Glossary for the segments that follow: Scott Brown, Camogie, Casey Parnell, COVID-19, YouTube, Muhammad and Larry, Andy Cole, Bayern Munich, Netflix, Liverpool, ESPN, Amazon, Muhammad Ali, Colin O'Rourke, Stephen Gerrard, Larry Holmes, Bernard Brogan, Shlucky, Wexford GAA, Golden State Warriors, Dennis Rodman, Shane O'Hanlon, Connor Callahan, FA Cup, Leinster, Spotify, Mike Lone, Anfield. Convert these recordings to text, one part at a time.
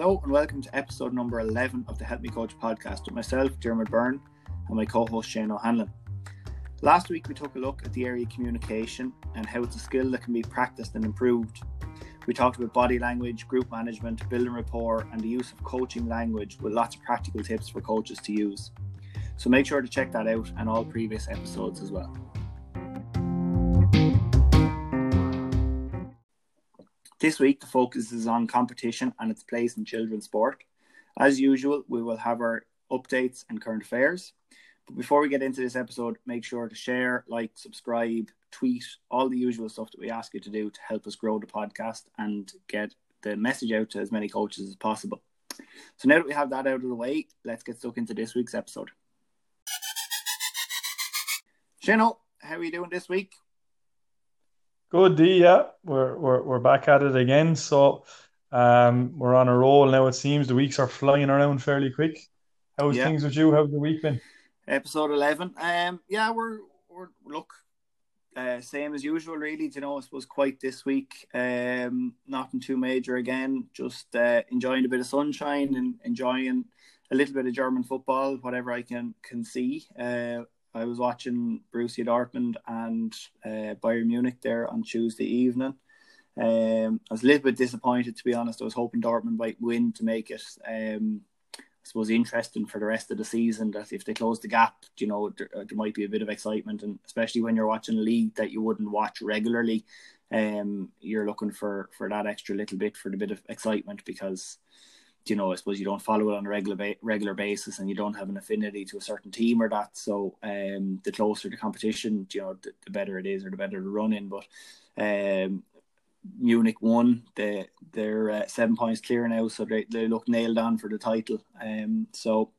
Hello and welcome to episode number 11 of the Help Me Coach podcast with myself, Dermot Byrne, and my co-host Shane O'Hanlon. Last week we took a look at the area of communication and how it's a skill that can be practiced and improved. We talked about body language, group management, building rapport and the use of coaching language with lots of practical tips for coaches to use. So make sure to check that out and all previous episodes as well. This week, the focus is on competition and its place in children's sport. As usual, we will have our updates and current affairs. But before we get into this episode, make sure to share, like, subscribe, tweet, all the usual stuff that we ask you to do to help us grow the podcast and get the message out to as many coaches as possible. So now that we have that out of the way, let's get stuck into this week's episode. Shino, how are you doing this week? Good, D, yeah. We're back at it again. So we're on a roll now, it seems. The weeks are flying around fairly quick. How's things with you? How's the week been? Episode 11. We're same as usual, really. You know, I suppose quite this week. Nothing too major again. Just enjoying a bit of sunshine and enjoying a little bit of German football, whatever I can see. I was watching Borussia Dortmund and Bayern Munich there on Tuesday evening. I was a little bit disappointed, to be honest. I was hoping Dortmund might win to make it, I suppose, interesting for the rest of the season. That if they close the gap, you know, there might be a bit of excitement, and especially when you're watching a league that you wouldn't watch regularly, you're looking for that extra little bit for the bit of excitement because, you know, I suppose you don't follow it on a regular basis and you don't have an affinity to a certain team or that. So the closer the competition, you know, the better it is or the better the run in. But Munich won. They're 7 points clear now, so they look nailed on for the title. So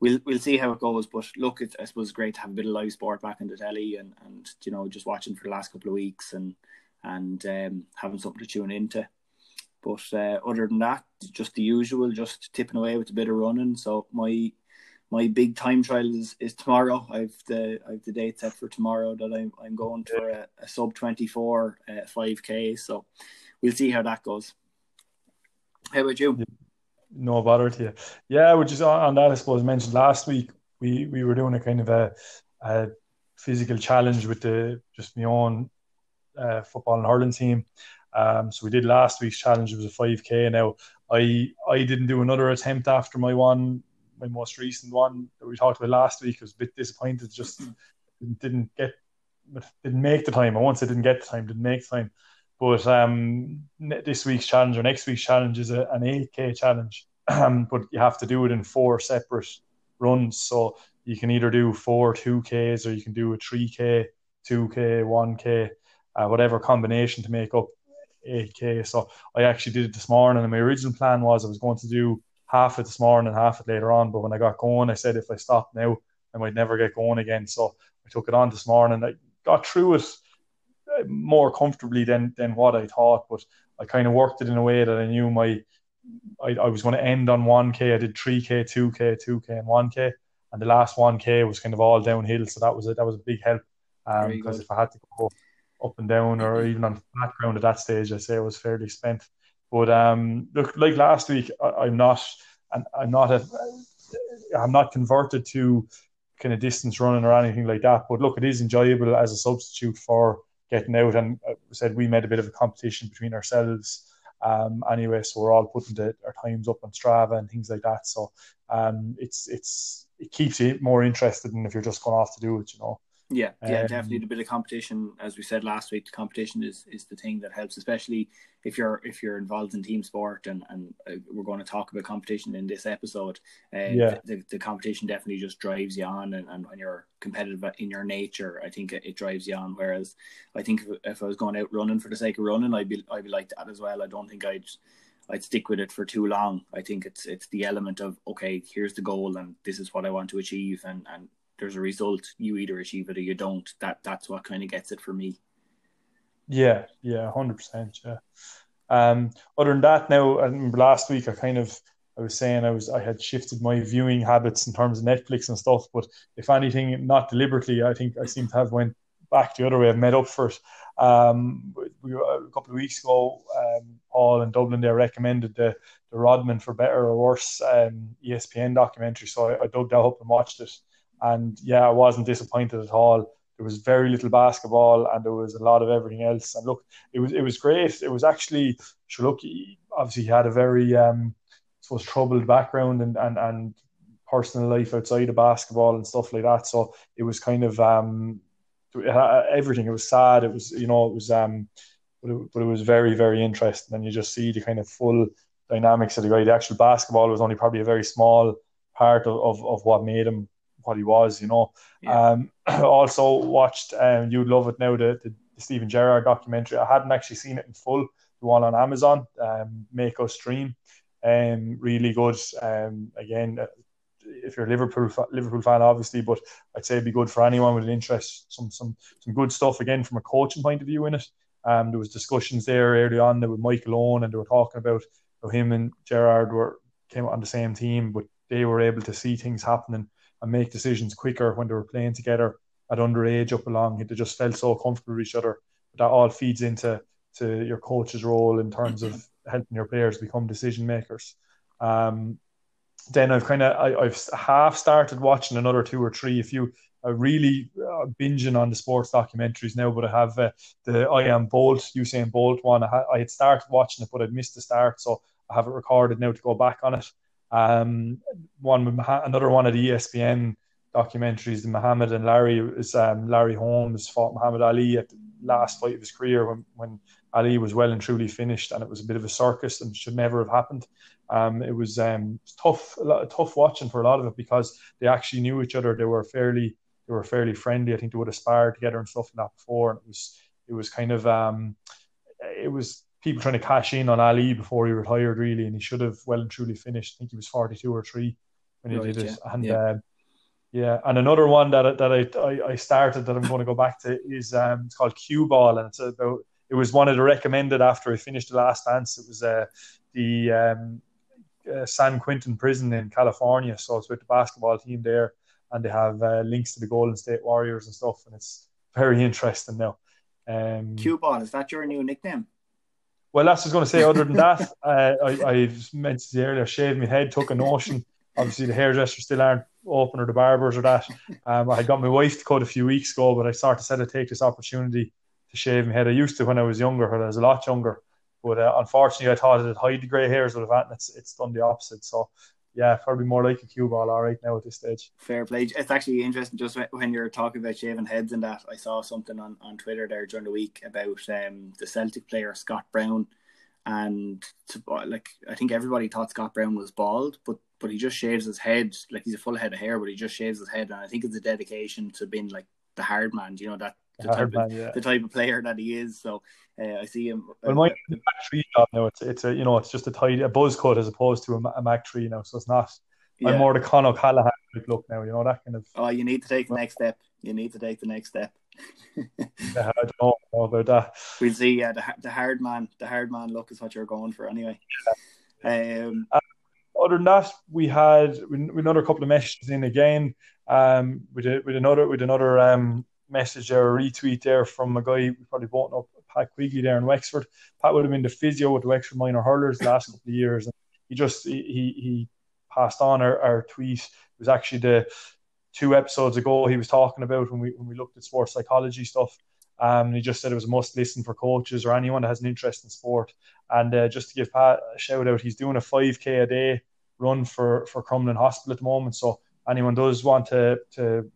we'll see how it goes. But look, I suppose it's great to have a bit of live sport back in the telly and you know, just watching for the last couple of weeks and having something to tune into. But other than that, just the usual, just tipping away with a bit of running. So my big time trial is tomorrow. I've the date set for tomorrow that I'm going for a sub 24 5K. So we'll see how that goes. How about you? No bother to you. Yeah, which is on that, I suppose, mentioned last week. We were doing a kind of a physical challenge with just my own football and hurling team. So we did last week's challenge. It was a 5K. Now I didn't do another attempt after my most recent one that we talked about last week. I was a bit disappointed. Just didn't make the time. And once I didn't get the time, didn't make the time. But this week's challenge or next week's challenge is an 8K challenge. But you have to do it in four separate runs. So you can either do four 2Ks or you can do a 3K, 2K, 1K, whatever combination to make up 8K. So I actually did it this morning, and my original plan was I was going to do half it this morning and half it later on, but when I got going I said if I stopped now I might never get going again, so I took it on this morning. I got through it more comfortably than what I thought, but I kind of worked it in a way that I knew I was going to end on 1K. I did 3K, 2K, 2K and 1K, and the last 1K was kind of all downhill, so that was a big help because if I had to go up and down or even on flat ground at that stage, I'd say I was fairly spent. But look, like last week, I'm not converted to kind of distance running or anything like that. But look, it is enjoyable as a substitute for getting out. And I said we made a bit of a competition between ourselves anyway, so we're all putting our times up on Strava and things like that. So it keeps you more interested than if you're just going off to do it, you know. Yeah, definitely a bit of competition. As we said last week, the competition is the thing that helps, especially if you're involved in team sport. And we're going to talk about competition in this episode. The competition definitely just drives you on, and when you're competitive in your nature, I think it drives you on. Whereas I think if I was going out running for the sake of running, I'd be like that as well. I don't think I'd stick with it for too long. I think it's the element of, okay, here's the goal and this is what I want to achieve, and there's a result. You either achieve it or you don't. That's what kind of gets it for me. Yeah, 100%. Yeah. Other than that, now I remember last week I had shifted my viewing habits in terms of Netflix and stuff. But if anything, not deliberately, I think I seem to have went back the other way. I've made up for it. a couple of weeks ago, all in Dublin, they recommended the Rodman for Better or Worse ESPN documentary. So I dug that up and watched it. And yeah, I wasn't disappointed at all. There was very little basketball and there was a lot of everything else. And look, it was great. It was actually, Shlucky obviously had a very, troubled background and personal life outside of basketball and stuff like that. So it was kind of everything. It was sad. It was, but it was very, very interesting. And you just see the kind of full dynamics of the guy. The actual basketball was only probably a very small part of what made him what he was, Yeah. Also watched, you'd love it now, the Stephen Gerrard documentary. I hadn't actually seen it in full, the one on Amazon, Make Us Dream. Really good. Again, if you're a Liverpool fan, obviously, but I'd say it'd be good for anyone with an interest. Some good stuff, again, from a coaching point of view in it. There was discussions there early on with Mike Lone, and they were talking about how him and Gerrard came on the same team, but they were able to see things happening and make decisions quicker when they were playing together at underage up along. They just felt so comfortable with each other. But that all feeds into your coach's role in terms of helping your players become decision makers. Then I've half started watching another two or three. I'm really binging on the sports documentaries now, but I have the I Am Bolt, Usain Bolt one. I had started watching it, but I'd missed the start, so I have it recorded now to go back on it. Another one of the ESPN documentaries, the Muhammad and Larry, is Larry Holmes fought Muhammad Ali at the last fight of his career when Ali was well and truly finished, and it was a bit of a circus and should never have happened. It was tough watching for a lot of it because they actually knew each other. They were fairly friendly. I think they would aspire together and stuff like that before. And it was kind of it was people trying to cash in on Ali before he retired, really, and he should have well and truly finished. I think he was 42 or 43 when he did it. And and another one that I started that I'm going to go back to is it's called Q-Ball, and it's about. It was one of the recommended after I finished The Last Dance. It was the San Quentin prison in California. So it's with the basketball team there, and they have links to the Golden State Warriors and stuff. And it's very interesting now. Q-Ball, is that your new nickname? Well, that's what I was going to say. Other than that, I mentioned earlier, shaved my head, took a notion. Obviously, the hairdressers still aren't open or the barbers or that. I got my wife to cut a few weeks ago, but I sort of said I'd take this opportunity to shave my head. I used to when I was a lot younger, but unfortunately I thought it'd hide the grey hairs with that, and it's done the opposite. So yeah, probably more like a cue ball all right now at this stage. Fair play. It's actually interesting just when you're talking about shaving heads and that, I saw something on Twitter there during the week about the Celtic player Scott Brown, and I think everybody thought Scott Brown was bald, but he just shaves his head. Like, he's a full head of hair, but he just shaves his head, and I think it's a dedication to being like the hard man, that the type of player that he is. So I see him. Well, my Mac 3 job now, it's just a buzz cut as opposed to a Mac 3 now. So it's not. Yeah. I'm more the Connor Callahan look now. That kind of. Oh, you need to take the next step. Yeah, I don't know about that. We'll see. Yeah, the hard man look is what you're going for anyway. Yeah. Other than that, we had another couple of messages in again. With another message there, a retweet there from a guy we probably bought up, Pat Quigley there in Wexford. Pat would have been the physio with the Wexford minor hurlers the last couple of years, and he passed on our tweet. It was actually the 2 episodes ago he was talking about when we looked at sports psychology stuff. He just said it was a must listen for coaches or anyone that has an interest in sport. And just to give Pat a shout out, he's doing a 5K a day run for Crumlin Hospital at the moment. So anyone does want to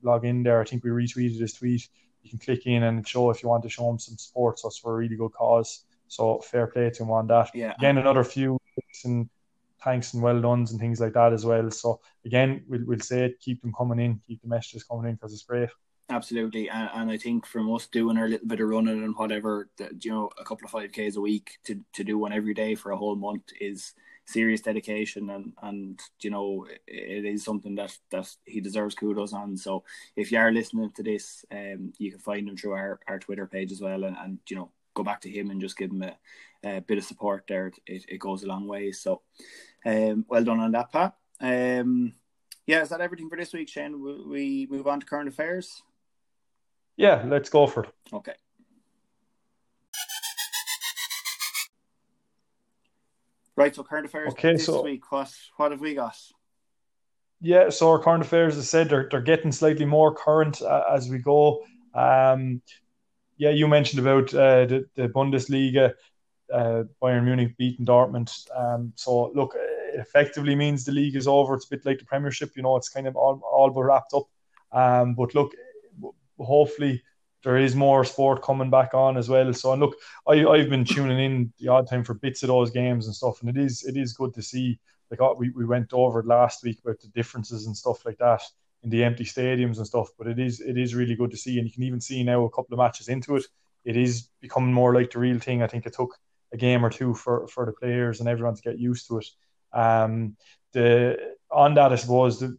log in there, I think we retweeted this tweet. You can click in and show if you want to show him some support. So it's for a really good cause. So fair play to him on that. Yeah. Again, another few and thanks and well dones and things like that as well. So again, we'll say it, keep them coming in, keep the messages coming in, because it's great. Absolutely. And I think from us doing our little bit of running and whatever, a couple of 5Ks a week to do one every day for a whole month is serious dedication, and it is something that he deserves kudos on. So if you are listening to this, you can find him through our Twitter page as well, and go back to him and just give him a bit of support there. It goes a long way. So well done on that, Pat. Is that everything for this week, Shane? Will we move on to current affairs? Yeah, let's go for it. Okay. Right, so current affairs this week, what have we got? Yeah, so our current affairs, as I said, they're getting slightly more current as we go. Yeah, you mentioned about the Bundesliga, Bayern Munich beating Dortmund. So, look, it effectively means the league is over. It's a bit like the Premiership, you know, it's kind of all but wrapped up. But look, hopefully there is more sport coming back on as well. So, and look, I've been tuning in the odd time for bits of those games and stuff, and it is good to see. Like we went over it last week about the differences and stuff like that in the empty stadiums and stuff, but it is really good to see, and you can even see now a couple of matches into it, it is becoming more like the real thing. I think it took a game or two for the players and everyone to get used to it. On that, I suppose, the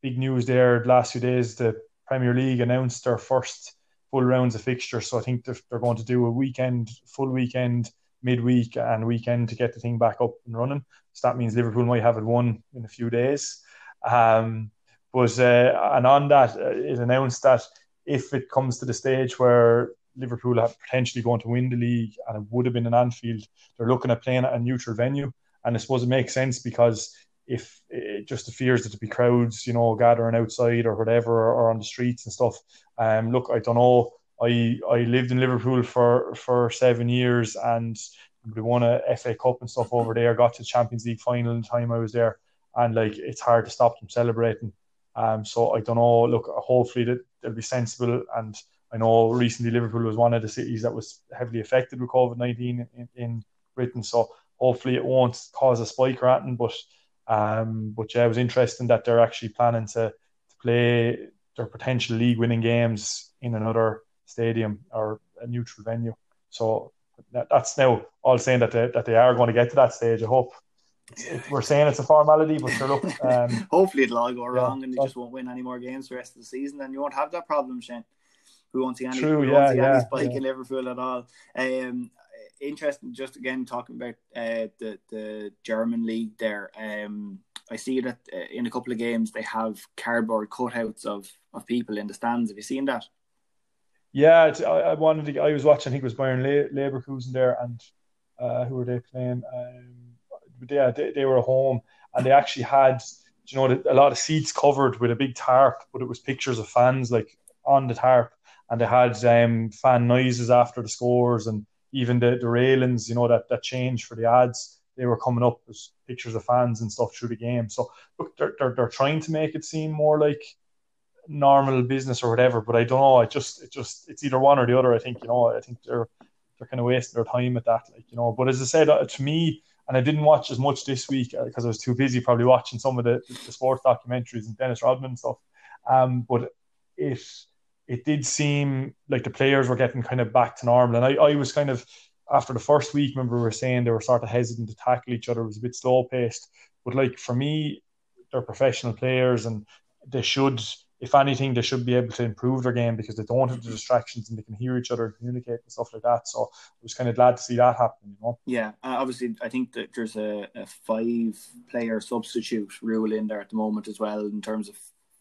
big news there the last few days, the Premier League announced their first full rounds of fixtures. So I think they're going to do a weekend, full weekend, midweek and weekend to get the thing back up and running. So that means Liverpool might have it won in a few days. And on that, it announced that if it comes to the stage where Liverpool are potentially going to win the league, and it would have been in Anfield, they're looking at playing at a neutral venue. And I suppose it makes sense because if it just the fears that there'd be crowds, you know, gathering outside or whatever, or on the streets and stuff. Look, I don't know. I lived in Liverpool for 7 years, and we won a FA Cup and stuff over there. Got to the Champions League final in the time I was there, and like it's hard to stop them celebrating. So I don't know. Look, hopefully they'll be sensible. And I know recently Liverpool was one of the cities that was heavily affected with COVID-19 in Britain. So hopefully it won't cause a spike or anything. But yeah, it was interesting that they're actually planning to play their potential league-winning games in another stadium or a neutral venue. So that's now all saying that they are going to get to that stage. I hope we're saying it's a formality, but sure, look, hopefully it'll all go wrong and they just won't win any more games the rest of the season, and you won't have that problem, Shane. We won't see any spike in Liverpool at all. Interesting, just again talking about the German league there. I see that in a couple of games they have cardboard cutouts of people in the stands. Have you seen that? Yeah, I was watching, I think it was Bayern Leverkusen there, and who were they playing? They were at home, and they actually had, you know, a lot of seats covered with a big tarp, but it was pictures of fans like on the tarp, and they had fan noises after the scores, and even the railings, you know, that change for the ads, they were coming up as pictures of fans and stuff through the game. So look, they're trying to make it seem more like normal business or whatever, but I don't know. It's either one or the other. I think, you know, I think they're kind of wasting their time at that, like, you know. But as I said, to me, and I didn't watch as much this week because I was too busy probably watching some of the sports documentaries and Dennis Rodman and stuff. But it did seem like the players were getting kind of back to normal, and I was kind of after the first week. Remember, we were saying they were sort of hesitant to tackle each other. It was a bit slow paced, but like for me, they're professional players, and they should. If anything, they should be able to improve their game because they don't have the distractions and they can hear each other and communicate and stuff like that. So I was kind of glad to see that happen, you know? Yeah, obviously, I think that there's a 5-player substitute rule in there at the moment as well in terms of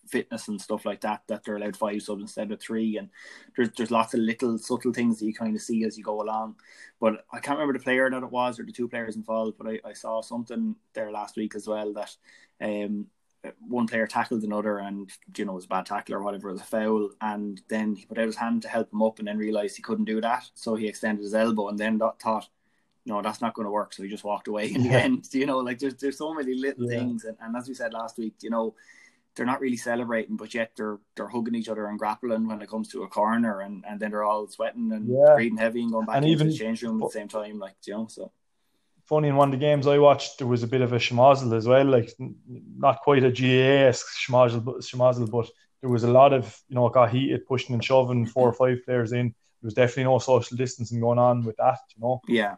fitness and stuff like that, that they're allowed 5 subs instead of 3. And there's lots of little subtle things that you kind of see as you go along. But I can't remember the player that it was or the 2 players involved, but I saw something there last week as well that... one player tackled another, and you know, it was a bad tackle or whatever, it was a foul, and then he put out his hand to help him up and then realised he couldn't do that, so he extended his elbow and then thought, no, that's not going to work, so he just walked away in the end. You know, like there's so many little things, and as we said last week, you know, they're not really celebrating, but yet they're hugging each other and grappling when it comes to a corner, and then they're all sweating and breathing heavy and going back and into the change room at the same time, like, you know, so... Funny, in one of the games I watched, there was a bit of a schmozzle as well, like not quite a GAA-esque schmozzle, but there was a lot of, you know, it got heated, pushing and shoving, 4 or 5 players in. There was definitely no social distancing going on with that, you know. Yeah.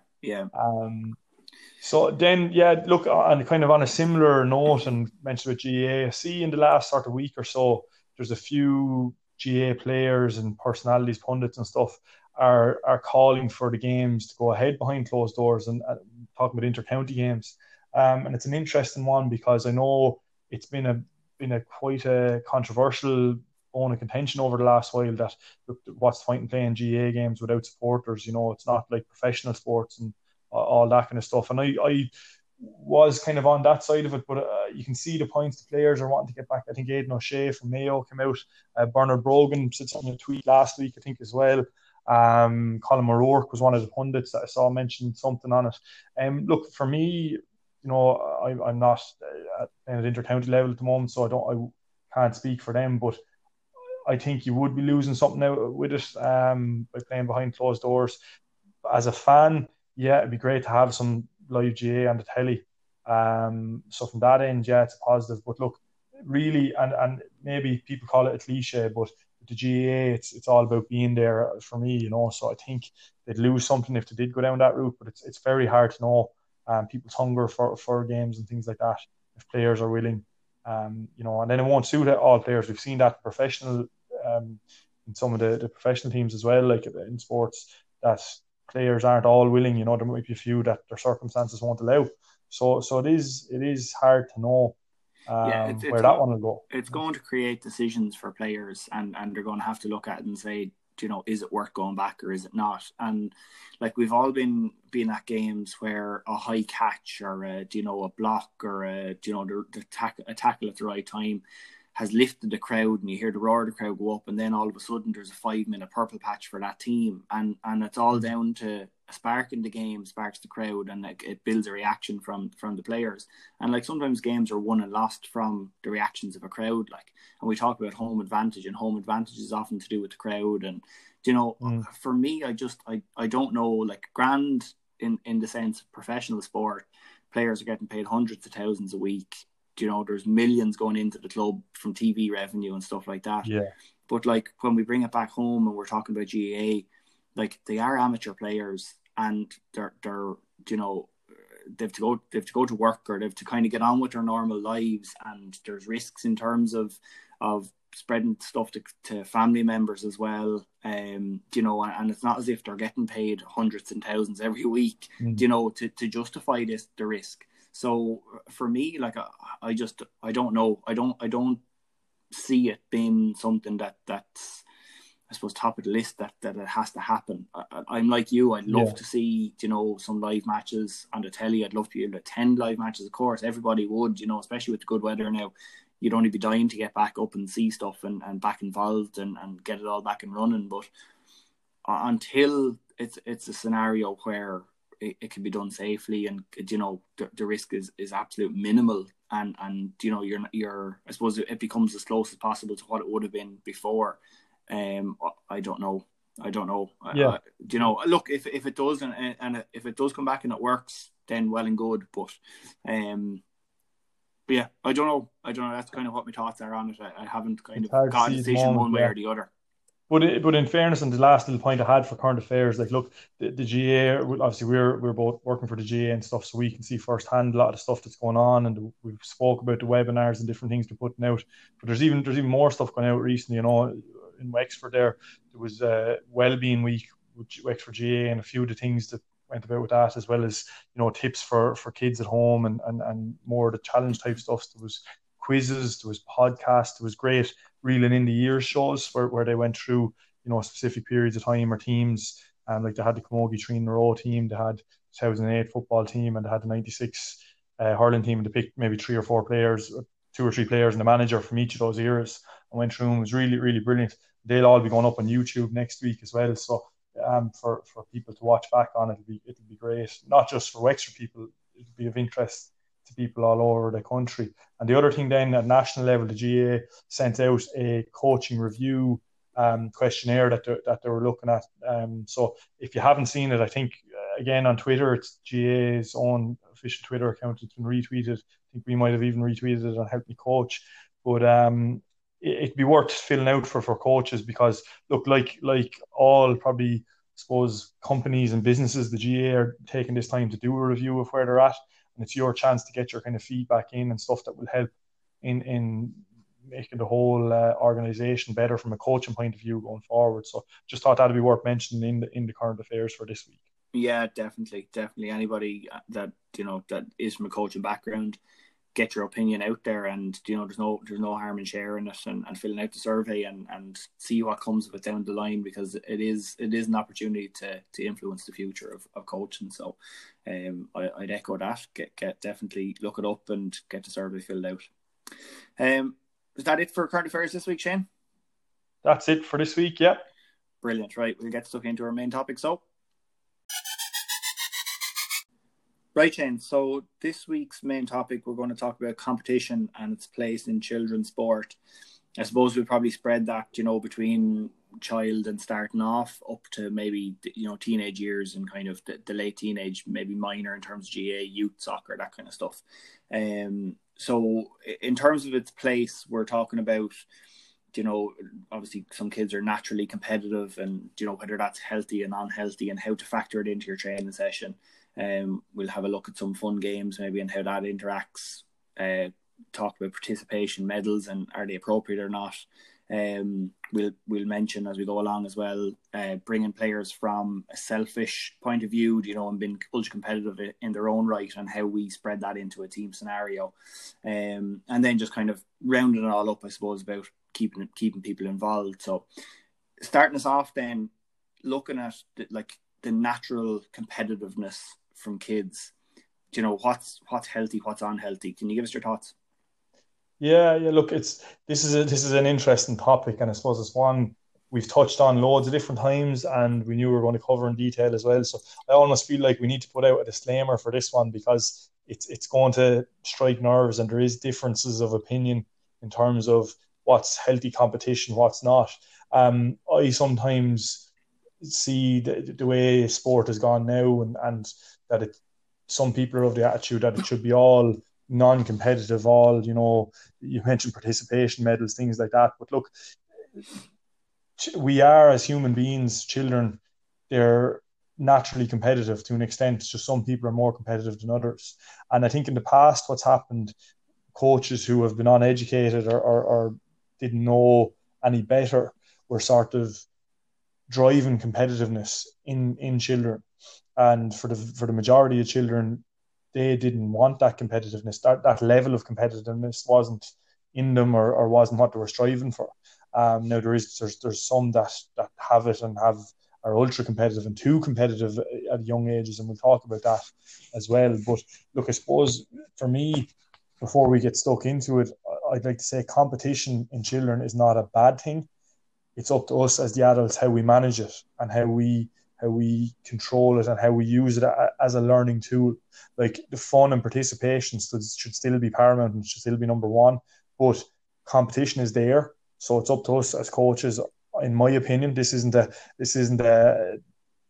So then, look, and kind of on a similar note, and mentioned with GAA, see in the last sort of week or so, there's a few GAA players and personalities, pundits and stuff, are calling for the games to go ahead behind closed doors and talking about inter-county games. And it's an interesting one because I know it's been a quite a controversial bone of contention over the last while that what's the point in playing GAA games without supporters? You know, it's not like professional sports and all that kind of stuff. And I was kind of on that side of it, but you can see the points the players are wanting to get back. I think Aidan O'Shea from Mayo came out. Bernard Brogan said something in a tweet last week, I think, as well. Colin O'Rourke was one of the pundits that I saw mentioned something on it. Look, for me, you know, I'm not at inter-county level at the moment, so I can't speak for them, but I think you would be losing something out with it by playing behind closed doors. As a fan, yeah, it'd be great to have some live GA on the telly. So from that end, yeah, it's a positive. But look, really, and maybe people call it a cliche, but the GA, it's all about being there for me, you know. So I think they'd lose something if they did go down that route, but it's very hard to know people's hunger for games and things like that if players are willing. You know, and then it won't suit all players. We've seen that professional in some of the professional teams as well, like in sports, that players aren't all willing. You know, there might be a few that their circumstances won't allow. So it is hard to know where that one will go. It's going to create decisions for players, and they're going to have to look at it and say, you know, is it worth going back or is it not? And like, we've all been at games where a high catch or a block or a tackle at the right time has lifted the crowd, and you hear the roar of the crowd go up, and then all of a sudden there's a 5-minute purple patch for that team, and it's all down to a spark in the game, sparks the crowd, and it builds a reaction from the players. And like, sometimes games are won and lost from the reactions of a crowd, like, and we talk about home advantage, and home advantage is often to do with the crowd. And you know, for me, I don't know, like, grand in the sense of professional sport, players are getting paid hundreds of thousands a week. You know, there's millions going into the club from TV revenue and stuff like that. Yeah. But like, when we bring it back home and we're talking about GAA, like, they are amateur players, and they're you know, they have to go to work, or they have to kind of get on with their normal lives, and there's risks in terms of spreading stuff to family members as well. You know, and it's not as if they're getting paid hundreds and thousands every week, you know, to justify the risk. So for me, like, I don't know. I don't see it being something that's, I suppose, top of the list that it has to happen. I'm like you. I'd love to see, you know, some live matches on the telly. I'd love to be able to attend live matches. Of course, everybody would, you know, especially with the good weather now. You'd only be dying to get back up and see stuff and back involved and get it all back and running. But until it's a scenario where it can be done safely, and you know, the risk is absolute minimal, and you know, you're I suppose it becomes as close as possible to what it would have been before. I don't know. Yeah. You know, look, if it does and if it does come back and it works, then well and good. But yeah, I don't know. That's kind of what my thoughts are on it. I haven't kind of got a decision one way or the other. But in fairness, and the last little point I had for current affairs, like, look, the GAA, obviously we're both working for the GAA and stuff, so we can see firsthand a lot of the stuff that's going on, and we've spoke about the webinars and different things they're putting out. But there's even more stuff going out recently. You know, in Wexford there was a Wellbeing Week with Wexford GAA, and a few of the things that went about with that, as well as, you know, tips for kids at home and more of the challenge type stuff. So there was quizzes, there was podcasts, there was great reeling in the year shows where they went through, you know, specific periods of time or teams. And like, they had the Camogie 3 in a row team, they had 2008 football team, and they had the 96 hurling team, and they picked maybe 2 or 3 players and the manager from each of those eras, and went through, and it was really, really brilliant. They'll all be going up on YouTube next week as well, so for people to watch back on, it'll be great, not just for Wexford people, it'll be of interest to people all over the country. And the other thing then, at national level, the GAA sent out a coaching review questionnaire that they were looking at. So if you haven't seen it, I think, again, on Twitter, it's GAA's own official Twitter account. It's been retweeted. I think we might have even retweeted it on Help Me Coach. But it'd be worth filling out for coaches, because, look, like all probably, I suppose, companies and businesses, the GAA are taking this time to do a review of where they're at. And it's your chance to get your kind of feedback in and stuff that will help in making the whole organisation better from a coaching point of view going forward. So just thought that'd be worth mentioning in the current affairs for this week. Yeah, definitely. Anybody that, you know, that is from a coaching background get your opinion out there, and you know there's no harm in sharing it and filling out the survey and see what comes of it down the line, because it is an opportunity to influence the future of coaching. So I'd echo that. Get definitely look it up and get the survey filled out. Is that it for current affairs this week, Shane? That's it for this week. Yeah. Brilliant. Right, we'll get stuck into our main topic. So. Right, Shane. So this week's main topic, we're going to talk about competition and its place in children's sport. I suppose we'll probably spread that, you know, between child and starting off up to maybe, you know, teenage years and kind of the late teenage, maybe minor in terms of GAA, youth soccer, that kind of stuff. So in terms of its place, we're talking about, you know, obviously some kids are naturally competitive and, you know, whether that's healthy and unhealthy and how to factor it into your training session. We'll have a look at some fun games maybe and how that interacts, talk about participation medals and are they appropriate or not. We'll mention as we go along as well, bringing players from a selfish point of view, you know, and being ultra competitive in their own right and how we spread that into a team scenario. And then just kind of rounding it all up, I suppose, about keeping people involved. So starting us off then, looking at the natural competitiveness from kids, you know, what's healthy, what's unhealthy. Can you give us your thoughts? Yeah. Look, this is an interesting topic, and I suppose it's one we've touched on loads of different times, and we knew we were going to cover in detail as well. So I almost feel like we need to put out a disclaimer for this one, because it's going to strike nerves, and there is differences of opinion in terms of what's healthy competition, what's not. I sometimes see the way sport has gone now and that some people are of the attitude that it should be all non-competitive, all, you know, you mentioned participation medals, things like that. But look, we are as human beings, children, they're naturally competitive to an extent. So some people are more competitive than others. And I think in the past what's happened, coaches who have been uneducated or didn't know any better were sort of driving competitiveness in children, and for the majority of children, they didn't want that competitiveness. That level of competitiveness wasn't in them or wasn't what they were striving for. Now there's some that have it and are ultra competitive and too competitive at young ages, and we'll talk about that as well. But look, I suppose for me, before we get stuck into it, I'd like to say competition in children is not a bad thing. It's up to us as the adults how we manage it and how we control it and how we use it as a learning tool. Like the fun and participation should still be paramount and should still be number one, but competition is there. So it's up to us as coaches, in my opinion. This isn't a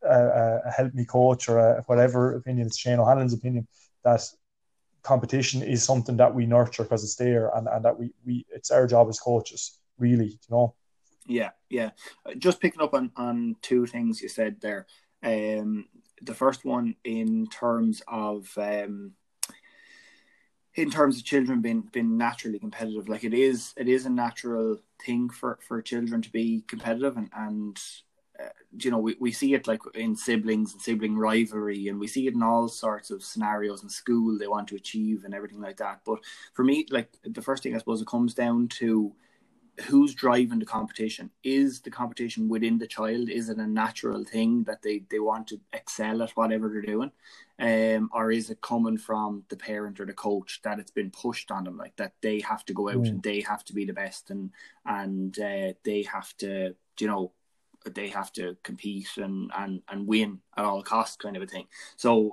help me coach or a whatever opinion. It's Shane O'Hanlon's opinion that competition is something that we nurture because it's there and that we it's our job as coaches, really, you know. Yeah. Just picking up on two things you said there. The first one in terms of children being naturally competitive, like it is a natural thing for children to be competitive and you know, we see it like in siblings and sibling rivalry, and we see it in all sorts of scenarios in school they want to achieve and everything like that. But for me, like the first thing I suppose it comes down to, who's driving the competition? Is the competition within the child? Is it a natural thing that they want to excel at whatever they're doing? Or is it coming from the parent or the coach that it's been pushed on them, like that they have to go out and they have to be the best and they have to, you know, they have to compete and win at all costs, kind of a thing. So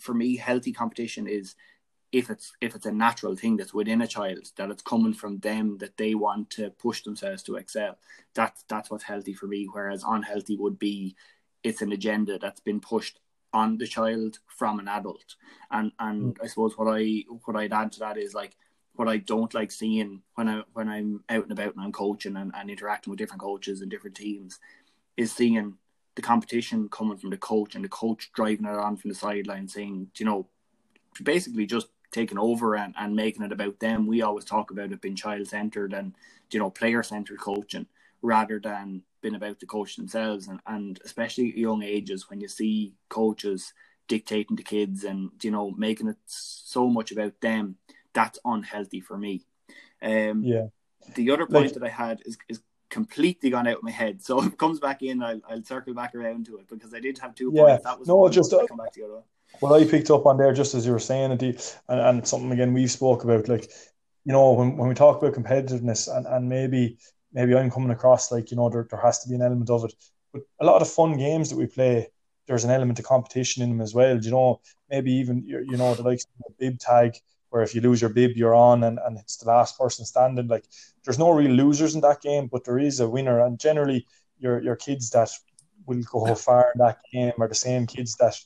for me, healthy competition is, if it's a natural thing that's within a child, that it's coming from them, that they want to push themselves to excel, that's what's healthy for me. Whereas unhealthy would be, it's an agenda that's been pushed on the child from an adult. And I suppose what I'd add to that is, like, what I don't like seeing when I'm out and about and I'm coaching and interacting with different coaches and different teams is seeing the competition coming from the coach and the coach driving it on from the sideline, saying, you know, basically just taking over and making it about them. We always talk about it being child-centred and, you know, player-centred coaching rather than being about the coach themselves. And especially at young ages, when you see coaches dictating to kids and, you know, making it so much about them that's unhealthy for me. The other point that I had is completely gone out of my head. So if it comes back in, I'll circle back around to it, because I did have 2 points. That was come back to the other one. Well, I picked up on there just as you were saying, and something again we spoke about, like, you know, when we talk about competitiveness, and maybe I'm coming across like, you know, there has to be an element of it. But a lot of the fun games that we play, there's an element of competition in them as well. You know, maybe even, you know, the likes of the bib tag, where if you lose your bib, you're on, and it's the last person standing. Like, there's no real losers in that game, but there is a winner. And generally, your kids that will go far in that game are the same kids that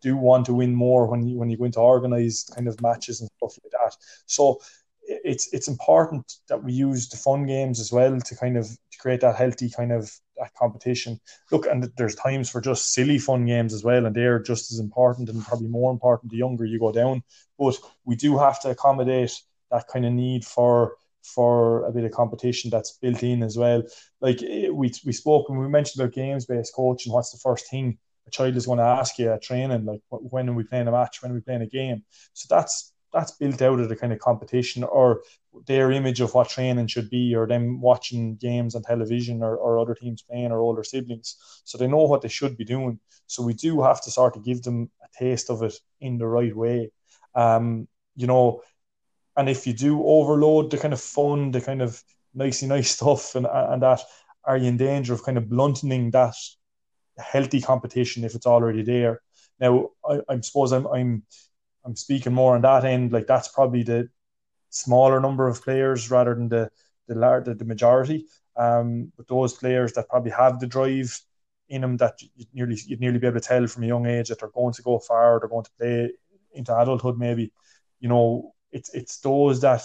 do want to win more when you go into organised kind of matches and stuff like that. So it's important that we use the fun games as well to kind of create that healthy kind of that competition. Look, and there's times for just silly fun games as well, and they're just as important and probably more important the younger you go down. But we do have to accommodate that kind of need for a bit of competition that's built in as well. Like we spoke when we mentioned about games-based coaching, what's the first thing a child is going to ask you at training? Like, when are we playing a match? When are we playing a game? So that's built out of the kind of competition, or their image of what training should be, or them watching games on television or other teams playing or older siblings. So they know what they should be doing. So we do have to sort of give them a taste of it in the right way. You know, and if you do overload the kind of fun, the kind of nicey nice stuff and that, are you in danger of kind of blunting that healthy competition if it's already there? Now, I suppose I'm speaking more on that end. Like, that's probably the smaller number of players rather than the majority. But those players that probably have the drive in them, that you'd nearly be able to tell from a young age that they're going to go far, they're going to play into adulthood maybe. You know, it's those that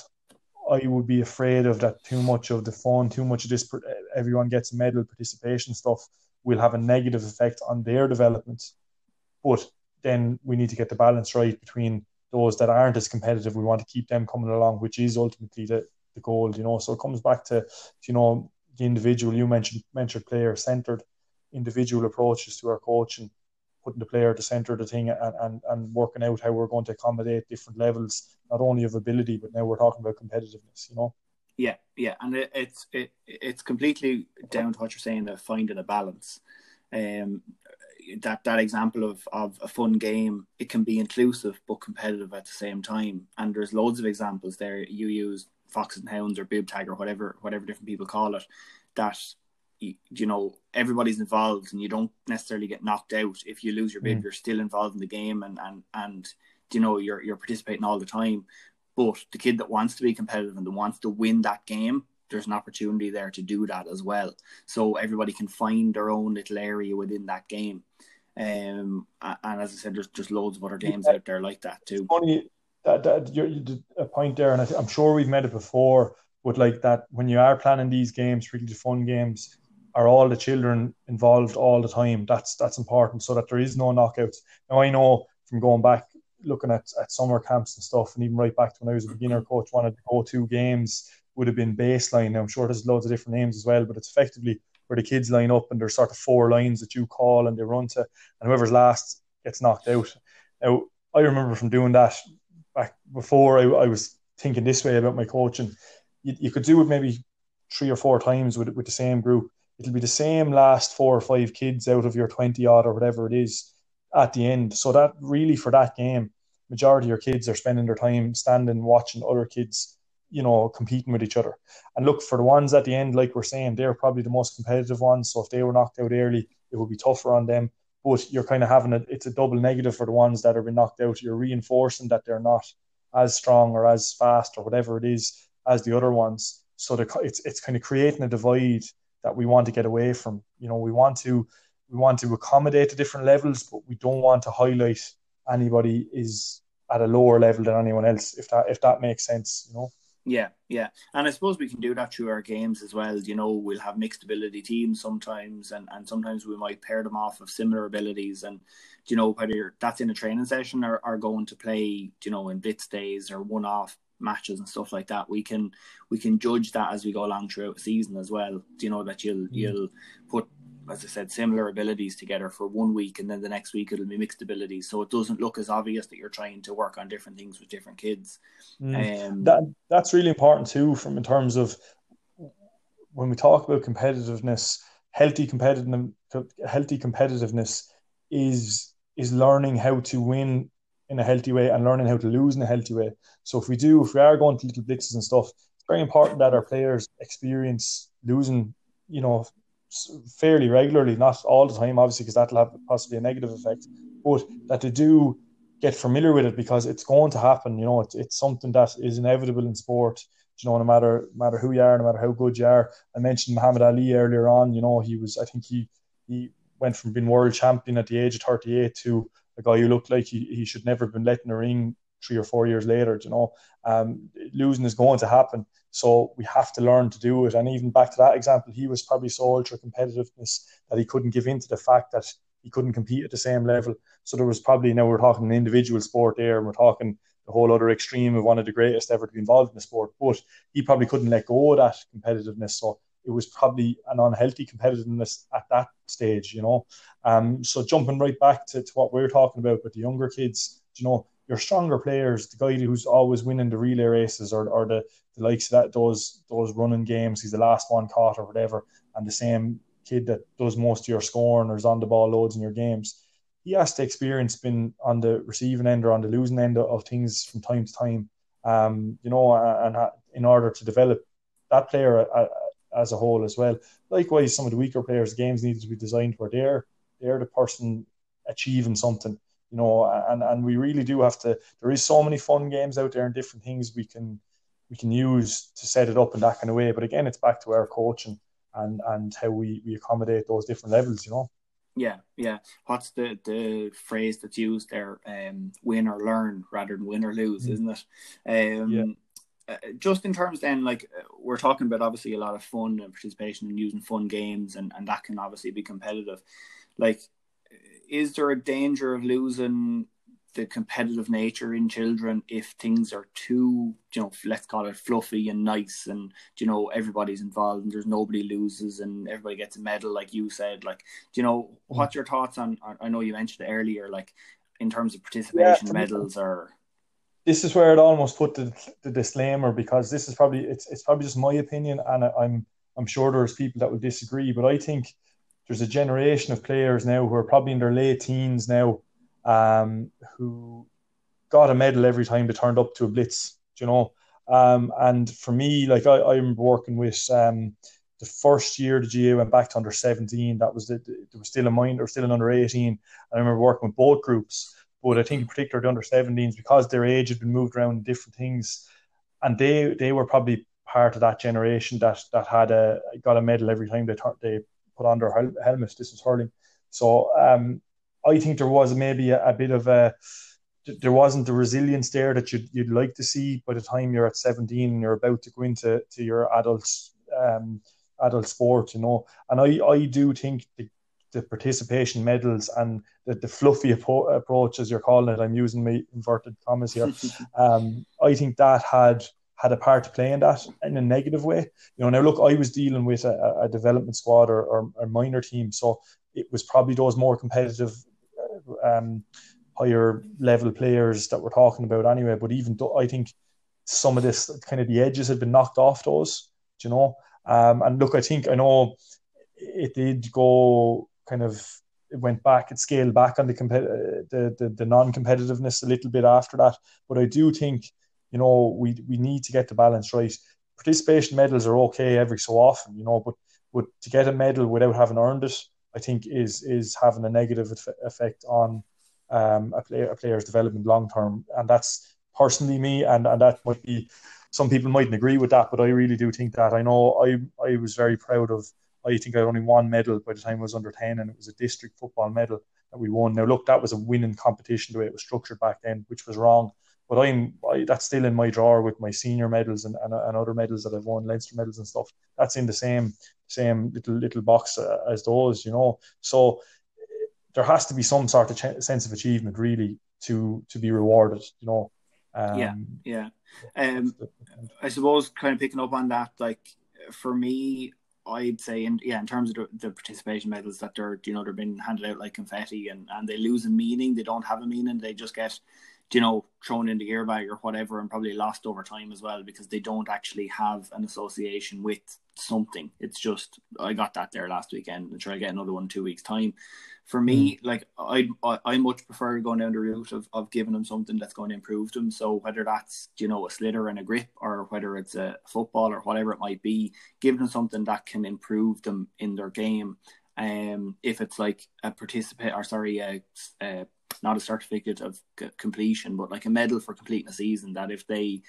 I would be afraid of, that too much of the fun, too much of this everyone gets a medal participation stuff will have a negative effect on their development. But then we need to get the balance right between those that aren't as competitive. We want to keep them coming along, which is ultimately the goal, you know. So it comes back to, you know, the individual. You mentioned player-centred, individual approaches to our coach, and putting the player at the centre of the thing, and working out how we're going to accommodate different levels, not only of ability, but now we're talking about competitiveness, you know. Yeah. And it's completely down to what you're saying, of finding a balance. That example of a fun game, it can be inclusive but competitive at the same time. And there's loads of examples there. You use Fox and Hounds or bib tag or whatever different people call it, that, you know, everybody's involved and you don't necessarily get knocked out. If you lose your bib, you're still involved in the game and you know, you're participating all the time. But the kid that wants to be competitive and that wants to win that game, there's an opportunity there to do that as well. So everybody can find their own little area within that game. And as I said, there's just loads of other games out there like that too. It's funny that you did a point there, and I'm sure we've met it before, but like that, when you are planning these games, really the fun games, are all the children involved all the time? That's important, so that there is no knockouts. Now, I know from going back, looking at summer camps and stuff, and even right back to when I was a beginner coach, one of the go-to games would have been baseline. Now, I'm sure there's loads of different names as well, but it's effectively where the kids line up and there's sort of four lines that you call and they run to, and whoever's last gets knocked out. Now, I remember from doing that back before, I was thinking this way about my coaching. You could do it maybe 3 or 4 times with the same group. It'll be the same last 4 or 5 kids out of your 20-odd or whatever it is at the end. So that really, for that game, majority of your kids are spending their time standing, watching other kids, you know, competing with each other. And look, for the ones at the end, like we're saying, they're probably the most competitive ones. So if they were knocked out early, it would be tougher on them. But you're kind of having it's a double negative for the ones that have been knocked out. You're reinforcing that they're not as strong or as fast or whatever it is as the other ones. So it's kind of creating a divide that we want to get away from. You know, we want to accommodate the different levels, but we don't want to highlight anybody is at a lower level than anyone else, if that makes sense, you know. Yeah. And I suppose we can do that through our games as well. You know, we'll have mixed ability teams sometimes, and sometimes we might pair them off of similar abilities. And, you know, whether that's in a training session or going to play, you know, in blitz days or one-off matches and stuff like that, we can judge that as we go along throughout the season as well. You know, that you'll put as I said, similar abilities together for 1 week, and then the next week it'll be mixed abilities. So it doesn't look as obvious that you're trying to work on different things with different kids. That's really important too, from in terms of when we talk about competitiveness, healthy competitiveness is learning how to win in a healthy way and learning how to lose in a healthy way. So if we are going to little blitzes and stuff, it's very important that our players experience losing, you know, fairly regularly, not all the time, obviously, because that'll have possibly a negative effect, but that they do get familiar with it, because it's going to happen. You know, it's something that is inevitable in sport. You know, no matter who you are, no matter how good you are. I mentioned Muhammad Ali earlier on. You know, he went from being world champion at the age of 38 to a guy who looked like he should never have been let in a ring 3 or 4 years later. You know, losing is going to happen. So we have to learn to do it. And even back to that example, he was probably so ultra competitiveness that he couldn't give in to the fact that he couldn't compete at the same level. So there was probably, now we're talking an individual sport there, and we're talking the whole other extreme of one of the greatest ever to be involved in the sport. But he probably couldn't let go of that competitiveness. So it was probably an unhealthy competitiveness at that stage, you know. So jumping right back to what we're talking about with the younger kids, you know, your stronger players, the guy who's always winning the relay races or the likes of that, those running games, he's the last one caught or whatever, and the same kid that does most of your scoring or is on the ball loads in your games, he has to experience being on the receiving end or on the losing end of things from time to time, you know, and in order to develop that player as a whole as well. Likewise, some of the weaker players' games needed to be designed where they're the person achieving something, you know, and we really do have to. There is so many fun games out there and different things we can use to set it up in that kind of way. But again, it's back to our coaching and how we accommodate those different levels, you know. Yeah. What's the phrase that's used there? Win or learn rather than win or lose, isn't it? Just in terms then, like we're talking about obviously a lot of fun and participation and using fun games and that can obviously be competitive. Like, is there a danger of losing the competitive nature in children if things are too, you know, let's call it fluffy and nice and, you know, everybody's involved and there's nobody loses and everybody gets a medal, like you said? Like, do you know, what's your thoughts on, I know you mentioned it earlier, like in terms of participation medals or... This is where I'd almost put the disclaimer, because this is probably, it's probably just my opinion, and I'm sure there's people that will disagree, but I think there's a generation of players now who are probably in their late teens now, who got a medal every time they turned up to a blitz, you know. And for me, like I remember working with the first year the GAA went back to under 17. That was there was still a mind, or still an under 18. I remember working with both groups, but I think in particular the under 17s, because their age had been moved around in different things, and they were probably part of that generation that had got a medal every time they put on their helmets. This was hurling, so. I think there was maybe a bit of there wasn't the resilience there that you'd like to see by the time you're at 17 and you're about to go into your adult sport, you know. And I do think the participation medals and the fluffy approach, as you're calling it, I'm using my inverted commas here, I think that had a part to play in that in a negative way. You know, now look, I was dealing with a development squad or a minor team, so it was probably those more competitive higher level players that we're talking about anyway, but even though I think some of this kind of the edges had been knocked off those, you know, and look, I know it did go kind of, it went back, it scaled back on the non-competitiveness a little bit after that, but I do think, you know, we need to get the balance right. Participation medals are okay every so often, you know, but to get a medal without having earned it, I think is having a negative effect on a player's development long term, and that's personally me, and that might be, some people mightn't agree with that, but I really do think that. I know I was very proud of, I think I had only one medal by the time I was under 10, and it was a district football medal that we won. Now look, that was a winning competition the way it was structured back then, which was wrong, but that's still in my drawer with my senior medals and other medals that I've won, Leinster medals and stuff. That's in the same little box as those, you know. So there has to be some sort of sense of achievement really to be rewarded, you know. I suppose kind of picking up on that, like for me, I'd say, in terms of the participation medals, that they're being handed out like confetti, and they lose a meaning. They don't have a meaning. They just get, thrown in the gear bag or whatever, and probably lost over time as well, because they don't actually have an association with something. It's just, I got that there last weekend, and sure, I'll get another one in 2 weeks' time. For me, I much prefer going down the route of giving them something that's going to improve them. So whether that's, a slitter and a grip, or whether it's a football or whatever it might be, giving them something that can improve them in their game. If it's like a not a certificate of completion, but like a medal for completing a season, that if they,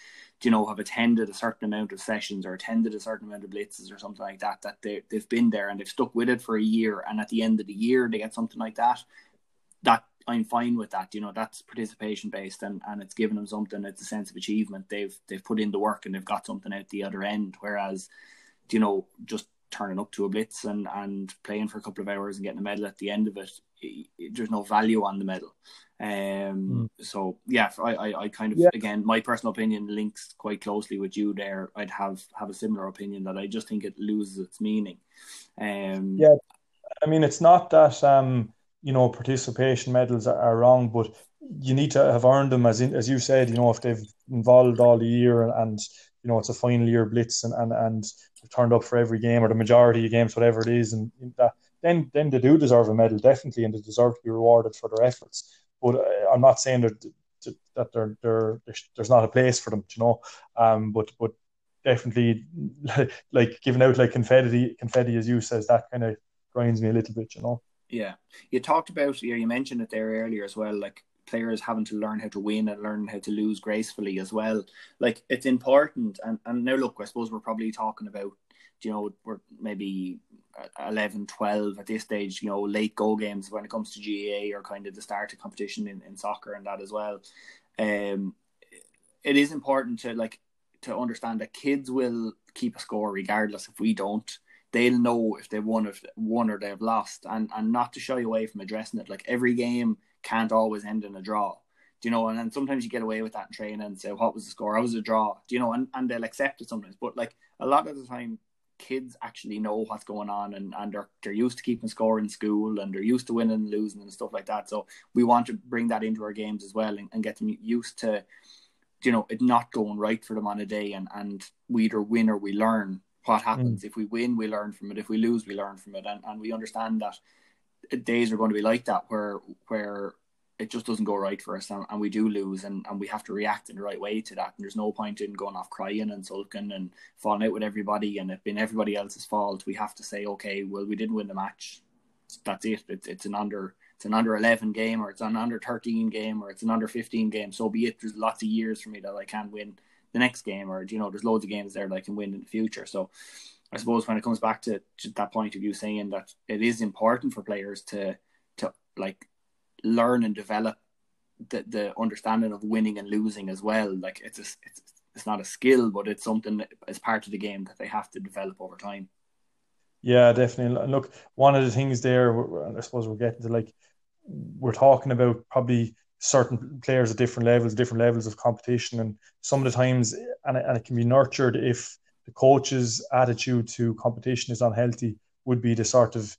have attended a certain amount of sessions or attended a certain amount of blitzes or something like that, that they've been there and they've stuck with it for a year, and at the end of the year they get something like that I'm fine with that. That's participation based, and it's giving them something. It's a sense of achievement. They've put in the work and they've got something out the other end, whereas, just turning up to a blitz and playing for a couple of hours and getting a medal at the end of it, there's no value on the medal. So yeah, I kind of, again, my personal opinion links quite closely with you there. I'd have a similar opinion, that I just think it loses its meaning. I mean, it's not that participation medals are wrong, but you need to have earned them, as you said. If they've involved all the year and it's a final year blitz and turned up for every game or the majority of games, whatever it is, and that, then they do deserve a medal, definitely, and they deserve to be rewarded for their efforts. But I'm not saying that there's not a place for them, But definitely, like giving out like confetti, as you says, that kind of grinds me a little bit, Yeah, you talked about, you mentioned it there earlier as well, like players having to learn how to win and learn how to lose gracefully as well. Like, it's important. And now, look, I suppose we're probably talking about, we're maybe 11, 12 at this stage, late goal games when it comes to GAA, or kind of the start of competition in soccer and that as well. It is important to understand that kids will keep a score regardless if we don't. They'll know if they won or they've lost, and not to shy away from addressing it. Like, every game can't always end in a draw. And sometimes you get away with that in training and say, what was the score? I was a draw, and they'll accept it sometimes. But like, a lot of the time, kids actually know what's going on, and they're used to keeping score in school, and they're used to winning and losing and stuff like that. So we want to bring that into our games as well, and get them used to, it not going right for them on a day, and we either win or we learn what happens. If we win, we learn from it. If we lose, we learn from it. And we understand that days are going to be like that, where it just doesn't go right for us, and we do lose, and we have to react in the right way to that. And there's no point in going off crying and sulking and falling out with everybody, and it being everybody else's fault. We have to say, okay, well, we didn't win the match. That's it. It's an under 11 game, or it's an under 13 game, or it's an under 15 game. So be it. There's lots of years for me that I can win the next game, or there's loads of games there that I can win in the future. So I suppose when it comes back to that point of you saying that it is important for players to like, learn and develop the understanding of winning and losing as well. Like, it's not a skill, but it's something that is part of the game that they have to develop over time. Yeah, definitely. And look, one of the things there, I suppose we're getting to, like, we're talking about probably certain players at different levels of competition, and some of the times, and it can be nurtured if the coach's attitude to competition is unhealthy, would be the sort of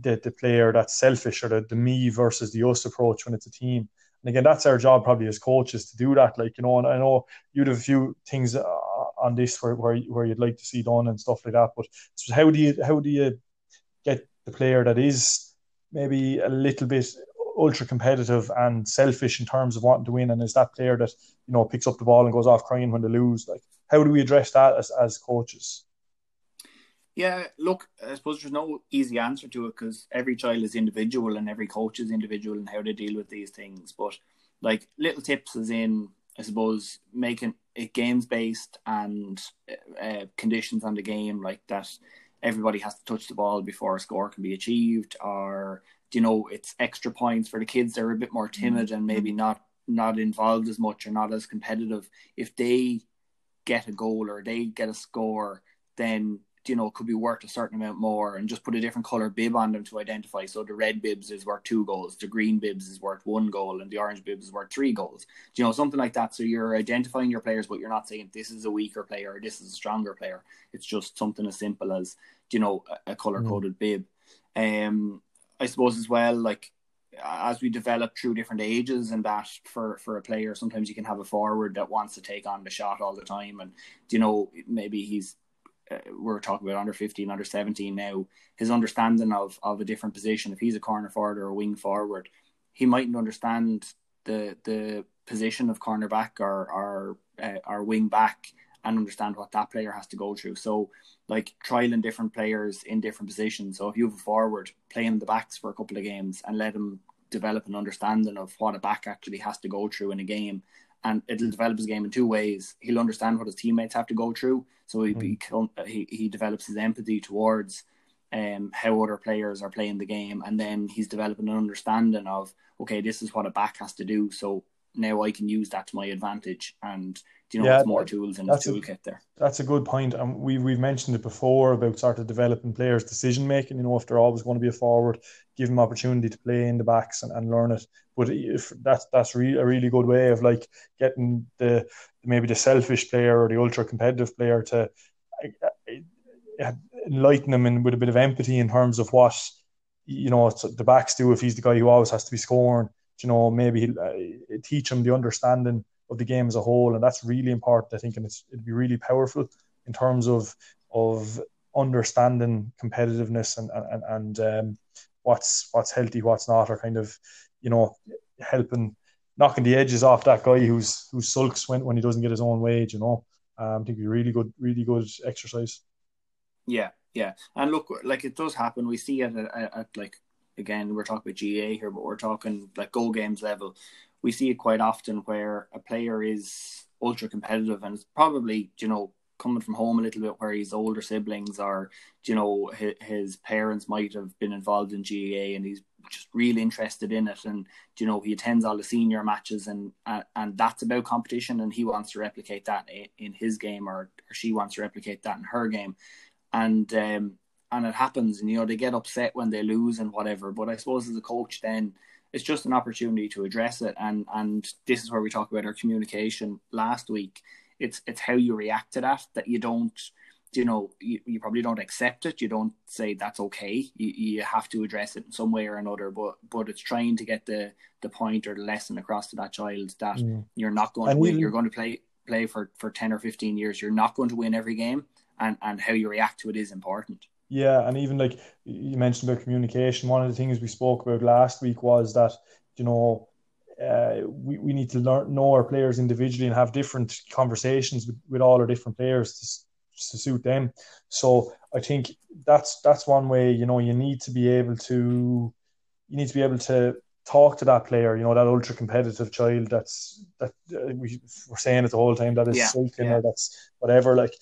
the player that's selfish, or the me versus the us approach when it's a team. And again, that's our job probably as coaches to do that. Like, and I know you'd have a few things on this where you'd like to see done and stuff like that. But so how do you get the player that is maybe a little bit ultra competitive and selfish in terms of wanting to win, and is that player that picks up the ball and goes off crying when they lose? Like, how do we address that as coaches? Yeah, look, I suppose there's no easy answer to it, because every child is individual and every coach is individual in how they deal with these things. But like, little tips as in, I suppose, making it games based and conditions on the game, like that everybody has to touch the ball before a score can be achieved, or, it's extra points for the kids that are a bit more timid and maybe not involved as much or not as competitive. If they get a goal or they get a score, then you know, could be worth a certain amount more, and just put a different colour bib on them to identify. So the red bibs is worth 2 goals, the green bibs is worth 1 goal, and the orange bibs is worth 3 goals. You know, something like that. So you're identifying your players, but you're not saying this is a weaker player or this is a stronger player. It's just something as simple as, you know, a colour-coded bib. I suppose as well, like, as we develop through different ages, and that for a player, sometimes you can have a forward that wants to take on the shot all the time. And, you know, maybe he's, we're talking about under 15, under 17 now, his understanding of a different position. If he's a corner forward or a wing forward, he mightn't understand the position of cornerback or wing back, and understand what that player has to go through. So, like, trialing different players in different positions. So if you have a forward, play him the backs for a couple of games and let him develop an understanding of what a back actually has to go through in a game. And it'll develop his game in 2 ways. He'll understand what his teammates have to go through, so he develops his empathy towards how other players are playing the game. And then he's developing an understanding of, okay, this is what a back has to do, so now I can use that to my advantage. And, you know, there's more tools in the toolkit there. That's a good point. And we've mentioned it before about sort of developing players' decision-making. You know, if they're always going to be a forward, give them opportunity to play in the backs and learn it. But if that's a really good way of, like, getting the maybe the selfish player or the ultra-competitive player to enlighten them in, with a bit of empathy in terms of what, you know, the backs do if he's the guy who always has to be scoring. You know, maybe he'll teach him the understanding of the game as a whole, and that's really important, I think, and it'd be really powerful in terms of understanding competitiveness and what's healthy, what's not, or kind of, you know, helping knocking the edges off that guy who sulks when he doesn't get his own way. You know, I think it'd be really good exercise. Yeah, and look, like, it does happen. We see it at like. Again, we're talking about GAA here, but we're talking like goal games level. We see it quite often where a player is ultra competitive, and it's probably, you know, coming from home a little bit, where his older siblings or, you know, his parents might have been involved in GAA, and he's just really interested in it. And, you know, he attends all the senior matches, and that's about competition, and he wants to replicate that in his game, or she wants to replicate that in her game. And it happens, and, you know, they get upset when they lose and whatever. But I suppose as a coach, then it's just an opportunity to address it. And this is where we talk about our communication last week. It's how you react to that you don't, you know, you probably don't accept it. You don't say that's okay. You have to address it in some way or another. But it's trying to get the point or the lesson across to that child that you're not going to win. You're going to play for 10 or 15 years. You're not going to win every game. And how you react to it is important. Yeah, and even, like you mentioned about communication, one of the things we spoke about last week was that, you know, we need to know our players individually and have different conversations with all our different players to suit them. So I think that's one way. You know, you need to be able to talk to that player, you know, that ultra competitive child we're saying it the whole time, that is sulking or that's whatever. Like,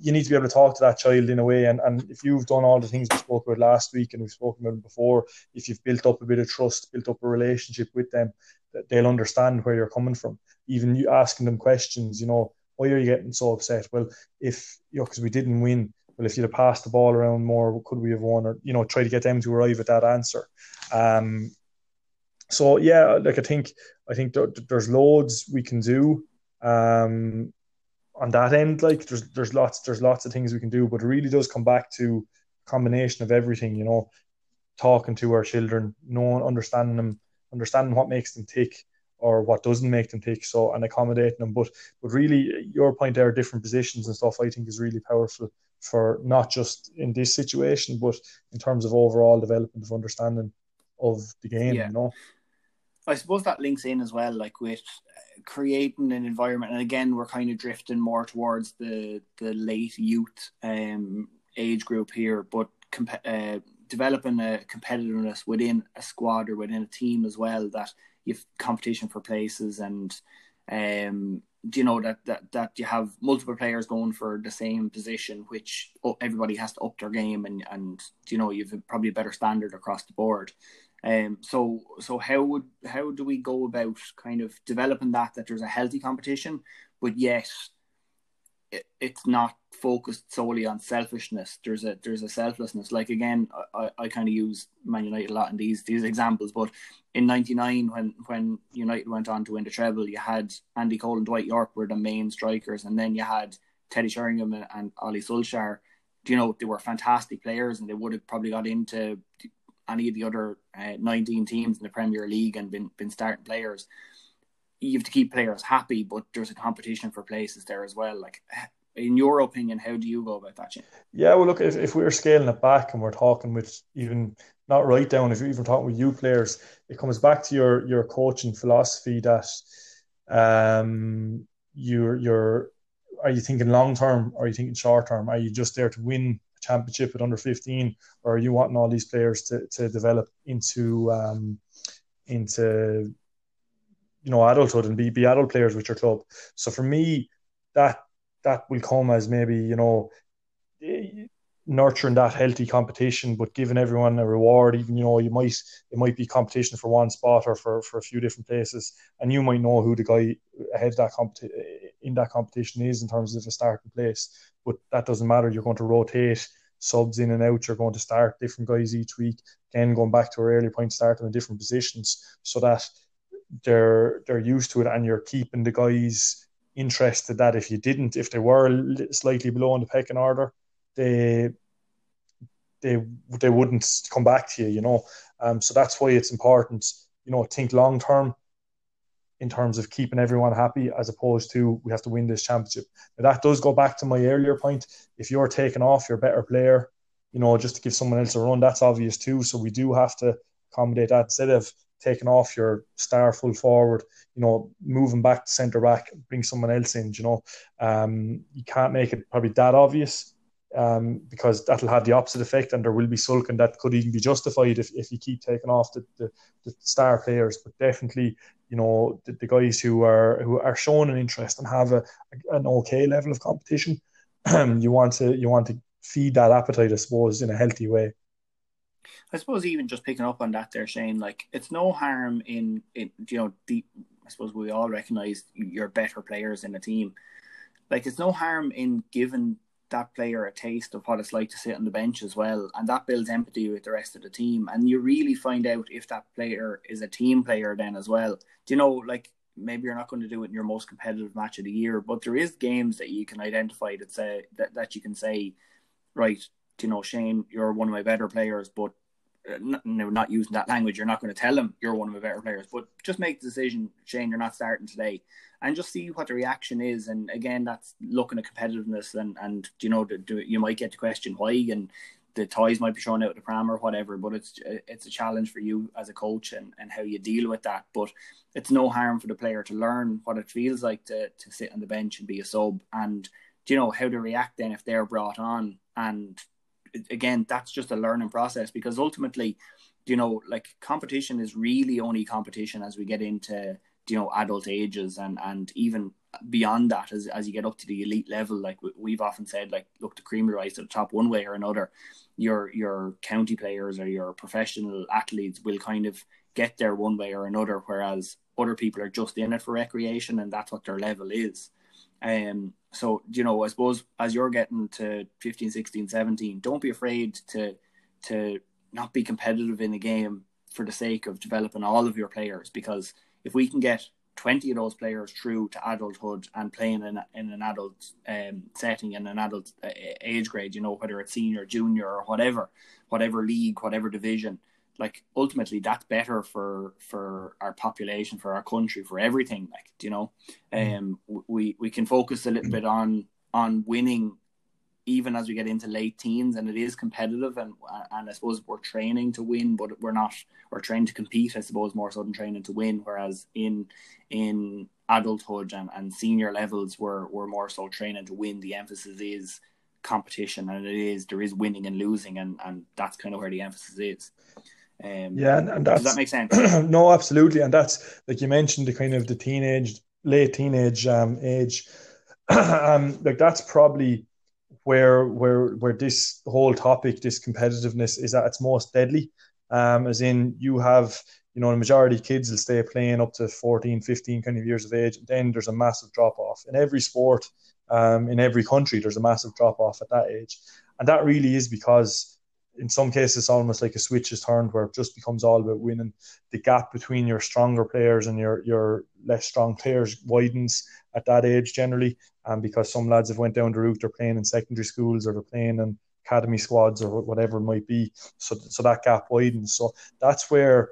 you need to be able to talk to that child in a way, and if you've done all the things we spoke about last week and we've spoken about before, if you've built up a bit of trust, built up a relationship with them, that they'll understand where you're coming from. Even you asking them questions, you know, why are you getting so upset? Well, if, you know, because we didn't win. Well, if you'd have passed the ball around more, could we have won? Or, you know, try to get them to arrive at that answer. So yeah, like I think there's loads we can do on that end. Like there's lots of things we can do, but it really does come back to a combination of everything. You know, talking to our children, knowing, understanding them, understanding what makes them tick or what doesn't make them tick. So, and accommodating them. But really, your point there, different positions and stuff, I think is really powerful for not just in this situation, but in terms of overall development of understanding of the game, you know. I suppose that links in as well, like with creating an environment. And again, we're kind of drifting more towards the late youth age group here, but developing a competitiveness within a squad or within a team as well, that you've competition for places, and you know, that you have multiple players going for the same position, which everybody has to up their game, and you know, you've probably a better standard across the board. So how do we go about kind of developing that there's a healthy competition, but yet it's not focused solely on selfishness. There's a selflessness. Like, again, I kind of use Man United a lot in these examples, but in 99 when United went on to win the treble, you had Andy Cole and Dwight York were the main strikers, and then you had Teddy Sheringham and Ollie Solskjaer. You know, they were fantastic players, and they would have probably got into any of the other 19 teams in the Premier League and been starting players. You have to keep players happy, but there's a competition for places there as well. Like, in your opinion, how do you go about that, Shane? Yeah, well, look, if we're scaling it back and we're talking with even, not right down, if you're even talking with you players, it comes back to your coaching philosophy that you're are you thinking long-term? Are you thinking short-term? Are you just there to win a championship at under 15? Or are you wanting all these players to develop into you know, adulthood and be adult players with your club? So for me, that will come as maybe, you know, nurturing that healthy competition, but giving everyone a reward. Even, you know, it might be competition for one spot or for a few different places, and you might know who the guy ahead that in that competition is in terms of a starting place, but that doesn't matter. You're going to rotate subs in and out. You're going to start different guys each week. Again, going back to our earlier point, starting in different positions so that they're used to it, and you're keeping the guys interested. That if they were slightly below in the pecking order, they wouldn't come back to you, you know. So that's why it's important, you know, think long term in terms of keeping everyone happy, as opposed to we have to win this championship. Now, that does go back to my earlier point. If you're taking off your better player, you know, just to give someone else a run, that's obvious too. So we do have to accommodate that. Instead of taking off your star full forward, you know, moving back to centre back, bring someone else in, you know. You can't make it probably that obvious, because that'll have the opposite effect, and there will be sulking that could even be justified if you keep taking off the star players. But definitely, you know, the guys who are showing an interest and have an okay level of competition, you want to feed that appetite, I suppose, in a healthy way. I suppose even just picking up on that there, Shane, like, it's no harm in you know, I suppose we all recognise you're better players in a team. Like, it's no harm in giving that player a taste of what it's like to sit on the bench as well, and that builds empathy with the rest of the team, and you really find out if that player is a team player then as well. Do you know, like, maybe you're not going to do it in your most competitive match of the year, but there is games that you can identify that you can say, right, you know, Shane, you're one of my better players, but not using that language, you're not going to tell him you're one of my better players, but just make the decision, Shane, you're not starting today, and just see what the reaction is. And again, that's looking at competitiveness, and you know, you might get to question why, and the toys might be thrown out of the pram or whatever, but it's a challenge for you as a coach and how you deal with that. But it's no harm for the player to learn what it feels like to sit on the bench and be a sub, and you know, how to react then if they're brought on. And again, that's just a learning process, because ultimately, you know, like, competition is really only competition as we get into, you know, adult ages and even beyond that, as you get up to the elite level. Like, we've often said, like, look, the cream rise to the top one way or another. Your county players or your professional athletes will kind of get there one way or another, whereas other people are just in it for recreation, and that's what their level is. So, you know, I suppose as you're getting to 15, 16, 17, don't be afraid to not be competitive in the game for the sake of developing all of your players, because if we can get 20 of those players through to adulthood and playing in an adult setting, in an adult age grade, you know, whether it's senior, junior or whatever league, whatever division, like, ultimately that's better for our population, for our country, for everything. Like, you know, we can focus a little bit on winning even as we get into late teens, and it is competitive, and I suppose we're training to win, but we're trained to compete, I suppose, more so than training to win. Whereas in adulthood and senior levels, we're more so training to win. The emphasis is competition, and there is winning and losing, and that's kind of where the emphasis is. Yeah, and does that make sense? No, absolutely. And that's, like you mentioned, the kind of the late teenage age. Like, that's probably where this whole topic, this competitiveness, is at its most deadly. As in, you have you know, the majority of kids will stay playing up to 14, 15 kind of years of age. And then there's a massive drop-off. In every sport, in every country, there's a massive drop-off at that age. And that really is because in some cases, it's almost like a switch is turned where it just becomes all about winning. The gap between your stronger players and your less strong players widens at that age generally. And because some lads have went down the route, they're playing in secondary schools or they're playing in academy squads or whatever it might be. So that gap widens. So that's where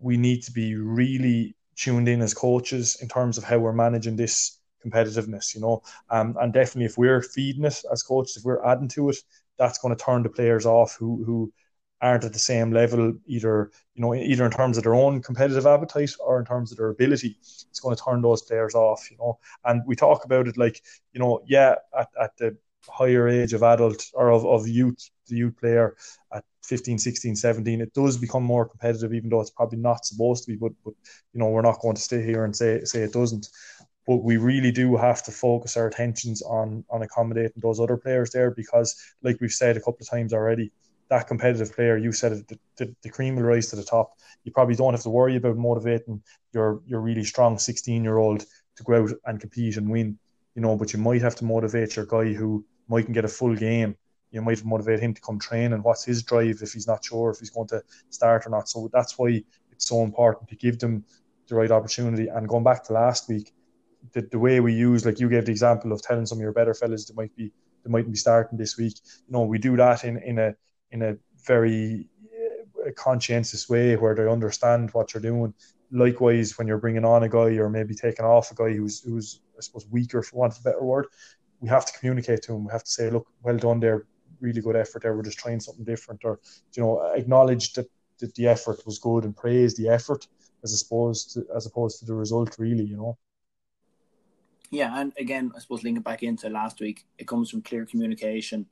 we need to be really tuned in as coaches in terms of how we're managing this competitiveness, you know. And definitely if we're feeding it as coaches, if we're adding to it, that's going to turn the players off who aren't at the same level either in terms of their own competitive appetite or in terms of their ability. It's going to turn those players off, you know. And we talk about it like, you know, yeah, at the higher age of adult or of youth, the youth player at 15, 16, 17, it does become more competitive, even though it's probably not supposed to be, but you know, we're not going to stay here and say it doesn't. But we really do have to focus our attentions on accommodating those other players there, because like we've said a couple of times already, that competitive player, you said it, the cream will rise to the top. You probably don't have to worry about motivating your really strong 16-year-old to go out and compete and win, you know, but you might have to motivate your guy who mightn't get a full game. You might motivate him to come train, and what's his drive if he's not sure if he's going to start or not. So that's why it's so important to give them the right opportunity. And going back to last week, the way we use, like you gave the example of telling some of your better fellas they mightn't be starting this week. You know, we do that in a very conscientious way where they understand what you're doing. Likewise, when you're bringing on a guy or maybe taking off a guy who's I suppose weaker, for want of a better word, we have to communicate to him. We have to say, look, well done there, really good effort there. We're just trying something different, or you know, acknowledge that the effort was good and praise the effort as opposed to the result, really, you know. Yeah, and again, I suppose linking back into last week, it comes from clear communication.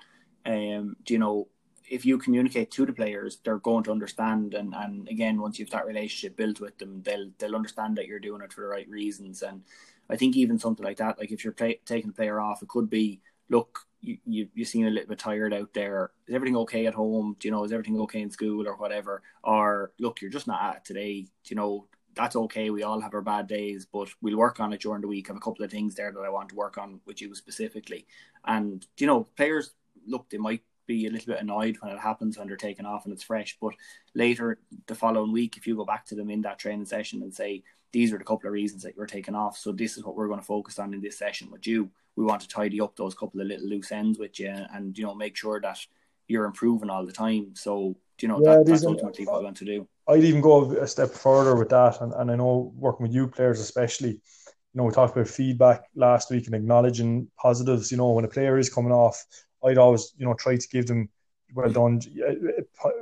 You know, if you communicate to the players, they're going to understand. And again, once you've that relationship built with them, they'll understand that you're doing it for the right reasons. And I think even something like that, like if you're taking a player off, it could be, look, you seem a little bit tired out there. Is everything okay at home? Do you know, is everything okay in school or whatever? Or look, you're just not at it today. Do you know, that's okay. We all have our bad days, but we'll work on it during the week. I have a couple of things there that I want to work on with you specifically. And, you know, players, look, they might be a little bit annoyed when it happens, when they're taken off and it's fresh. But later the following week, if you go back to them in that training session and say, these are the couple of reasons that you were taken off, so this is what we're going to focus on in this session with you. We want to tidy up those couple of little loose ends with you and, you know, make sure that you're improving all the time. So, you know, that's ultimately what we want to do. I'd even go a step further with that. And I know working with youth players especially, you know, we talked about feedback last week and acknowledging positives. You know, when a player is coming off, I'd always, you know, try to give them, well done,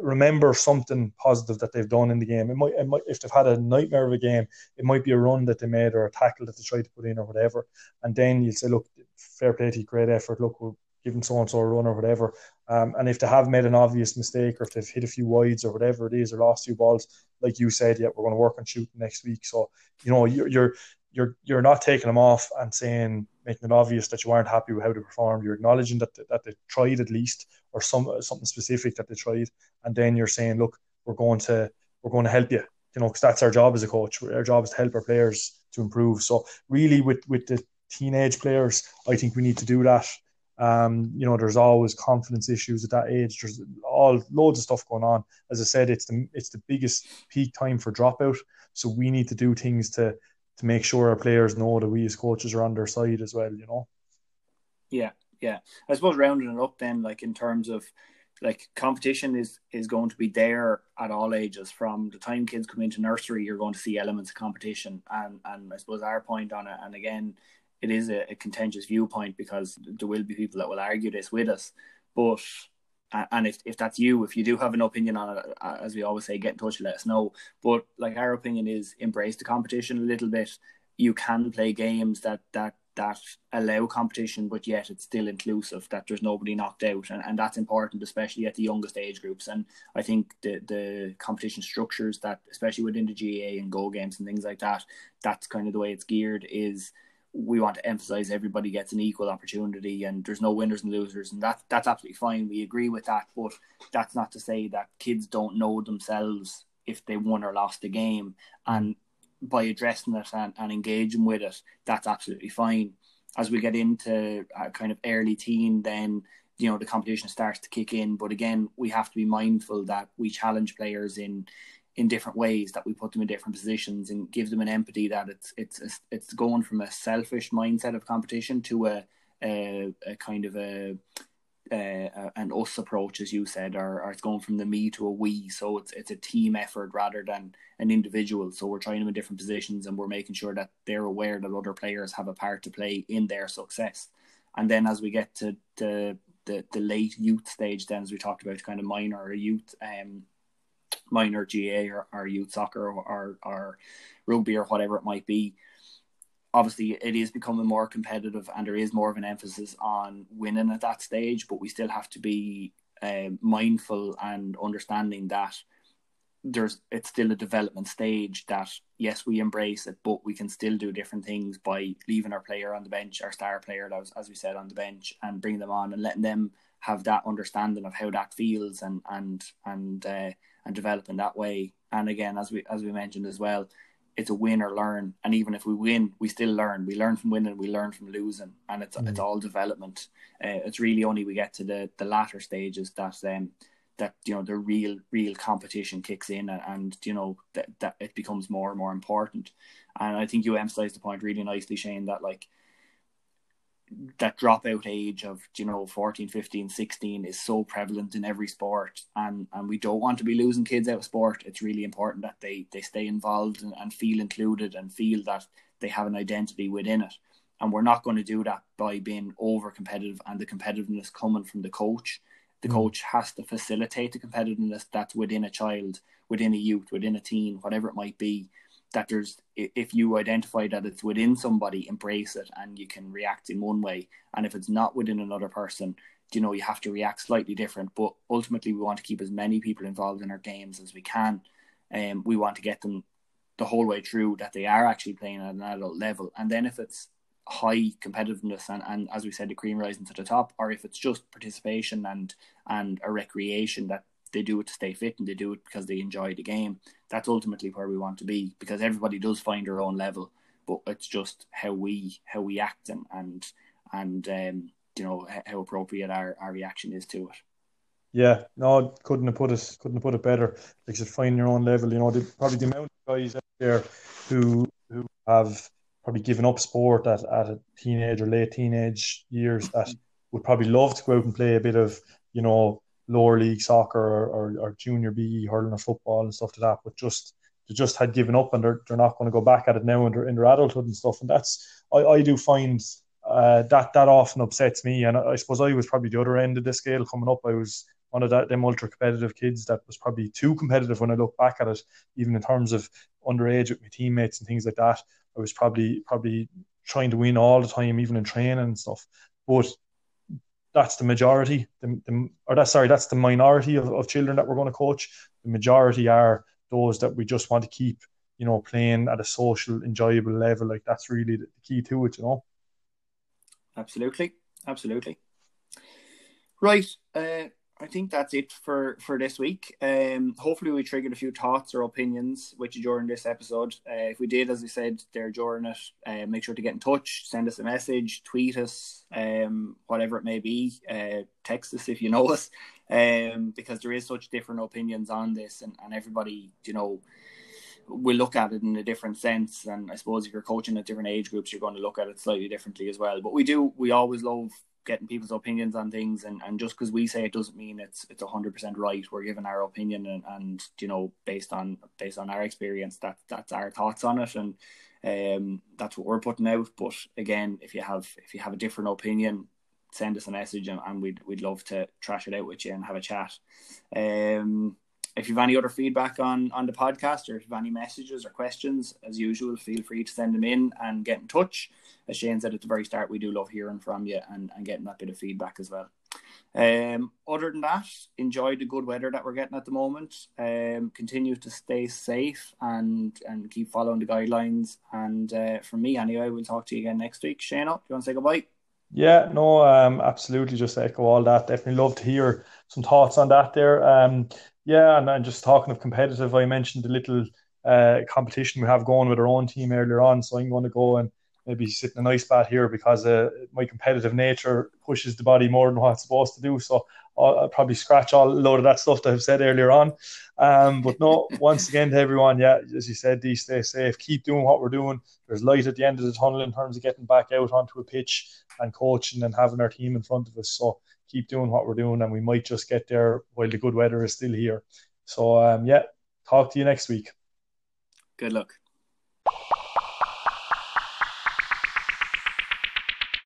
remember something positive that they've done in the game. It might, if they've had a nightmare of a game, it might be a run that they made or a tackle that they tried to put in or whatever. And then you'll say, look, fair play to you, great effort. Look, we're giving so-and-so a run or whatever. And if they have made an obvious mistake or if they've hit a few wides or whatever it is or lost a few balls, like you said, yeah, we're going to work on shooting next week. So, you know, you're not taking them off and saying, making it obvious that you aren't happy with how they performed. You're acknowledging that they tried at least, or something specific that they tried, and then you're saying, look, we're going to help you. You know, because that's our job as a coach. Our job is to help our players to improve. So really, with the teenage players, I think we need to do that. You know, there's always confidence issues at that age. There's all loads of stuff going on. As I said, it's the biggest peak time for dropout. So we need to do things to make sure our players know that we as coaches are on their side as well, you know? Yeah. I suppose rounding it up then, like in terms of like competition is going to be there at all ages. From the time kids come into nursery, you're going to see elements of competition. And I suppose our point on it, and again, it is a contentious viewpoint because there will be people that will argue this with us. But, and if that's you, if you do have an opinion on it, as we always say, get in touch and let us know. But like our opinion is embrace the competition a little bit. You can play games that allow competition, but yet it's still inclusive, that there's nobody knocked out. And that's important, especially at the youngest age groups. And I think the competition structures that, especially within the GAA and goal games and things like that, that's kind of the way it's geared, is we want to emphasize everybody gets an equal opportunity and there's no winners and losers. And that's absolutely fine. We agree with that. But that's not to say that kids don't know themselves if they won or lost the game. And by addressing it and engaging with it, that's absolutely fine. As we get into a kind of early teen, then, you know, the competition starts to kick in. But again, we have to be mindful that we challenge players in different ways, that we put them in different positions and give them an empathy that it's going from a selfish mindset of competition to a kind of an us approach, as you said, or it's going from the me to a we. So it's a team effort rather than an individual. So we're trying them in different positions and we're making sure that they're aware that other players have a part to play in their success. And then as we get to the late youth stage, then, as we talked about, kind of minor or youth, minor GA or youth soccer or rugby or whatever it might be, obviously it is becoming more competitive and there is more of an emphasis on winning at that stage, but we still have to be mindful and understanding that it's still a development stage, that yes, we embrace it, but we can still do different things by leaving our player on the bench, our star player, as we said, on the bench, and bringing them on and letting them have that understanding of how that feels and develop in that way. And again, as we mentioned as well, it's a win or learn. And even if we win, we still learn. We learn from winning, we learn from losing, and it's all development. It's really only we get to the latter stages that you know, the real competition kicks in, and you know that it becomes more and more important. And I think you emphasised the point really nicely, Shane, that like that dropout age of, you know, 14, 15, 16 is so prevalent in every sport, and we don't want to be losing kids out of sport. It's really important that they stay involved and feel included and feel that they have an identity within it. And we're not going to do that by being over competitive, and the competitiveness coming from the coach. The coach has to facilitate the competitiveness that's within a child, within a youth, within a teen, whatever it might be. That there's, if you identify that it's within somebody, embrace it, and you can react in one way. And if it's not within another person, you know, you have to react slightly different. But ultimately, we want to keep as many people involved in our games as we can. We want to get them the whole way through, that they are actually playing at an adult level. And then if it's high competitiveness and as we said, the cream rising to the top, or if it's just participation and a recreation, that they do it to stay fit and they do it because they enjoy the game. That's ultimately where we want to be, because everybody does find their own level, but it's just how we act and you know, how appropriate our reaction is to it. Yeah, no, couldn't have put it better. Like, just find your own level. You know, probably the amount of guys out there who have probably given up sport at a teenage or late teenage years that would probably love to go out and play a bit of, you know, lower league soccer or junior BE hurling or football and stuff like that, but they had given up, and they're not going to go back at it now in their adulthood and stuff. And that's, I do find that often upsets me. And I suppose I was probably the other end of the scale coming up. I was one of them ultra competitive kids that was probably too competitive when I look back at it, even in terms of underage with my teammates and things like that. I was probably trying to win all the time, even in training and stuff. But that's the majority, that's the minority of children that we're going to coach. The majority are those that we just want to keep, you know, playing at a social, enjoyable level. Like, that's really the key to it, you know. Absolutely. Right. I think that's it for this week. Hopefully we triggered a few thoughts or opinions with you during this episode. If we did, as we said there during it, make sure to get in touch, send us a message, tweet us, whatever it may be, text us if you know us, because there is such different opinions on this, and everybody, you know, will look at it in a different sense. And I suppose if you're coaching at different age groups, you're going to look at it slightly differently as well. But we always love getting people's opinions on things, and just because we say it doesn't mean it's 100% right. We're giving our opinion, and you know, based on our experience, that's our thoughts on it, and that's what we're putting out. But again, if you have a different opinion, send us a message, and we'd love to trash it out with you and have a chat. If you've any other feedback on the podcast, or if you've any messages or questions, as usual, feel free to send them in and get in touch. As Shane said at the very start, we do love hearing from you and getting that bit of feedback as well. Other than that, enjoy the good weather that we're getting at the moment. Continue to stay safe and keep following the guidelines. And from me, anyway, we'll talk to you again next week. Shane, do you want to say goodbye? Yeah, no, absolutely. Just to echo all that. Definitely love to hear some thoughts on that there. Yeah, and just talking of competitive, I mentioned the little competition we have going with our own team earlier on, so I'm going to go and maybe sit in an ice bath here because my competitive nature pushes the body more than what it's supposed to do, so I'll probably scratch all a load of that stuff that I've said earlier on. But no, once again to everyone, yeah, as you said, D, stay safe, keep doing what we're doing. There's light at the end of the tunnel in terms of getting back out onto a pitch and coaching and having our team in front of us, so keep doing what we're doing, and we might just get there while the good weather is still here. So, yeah, talk to you next week. Good luck.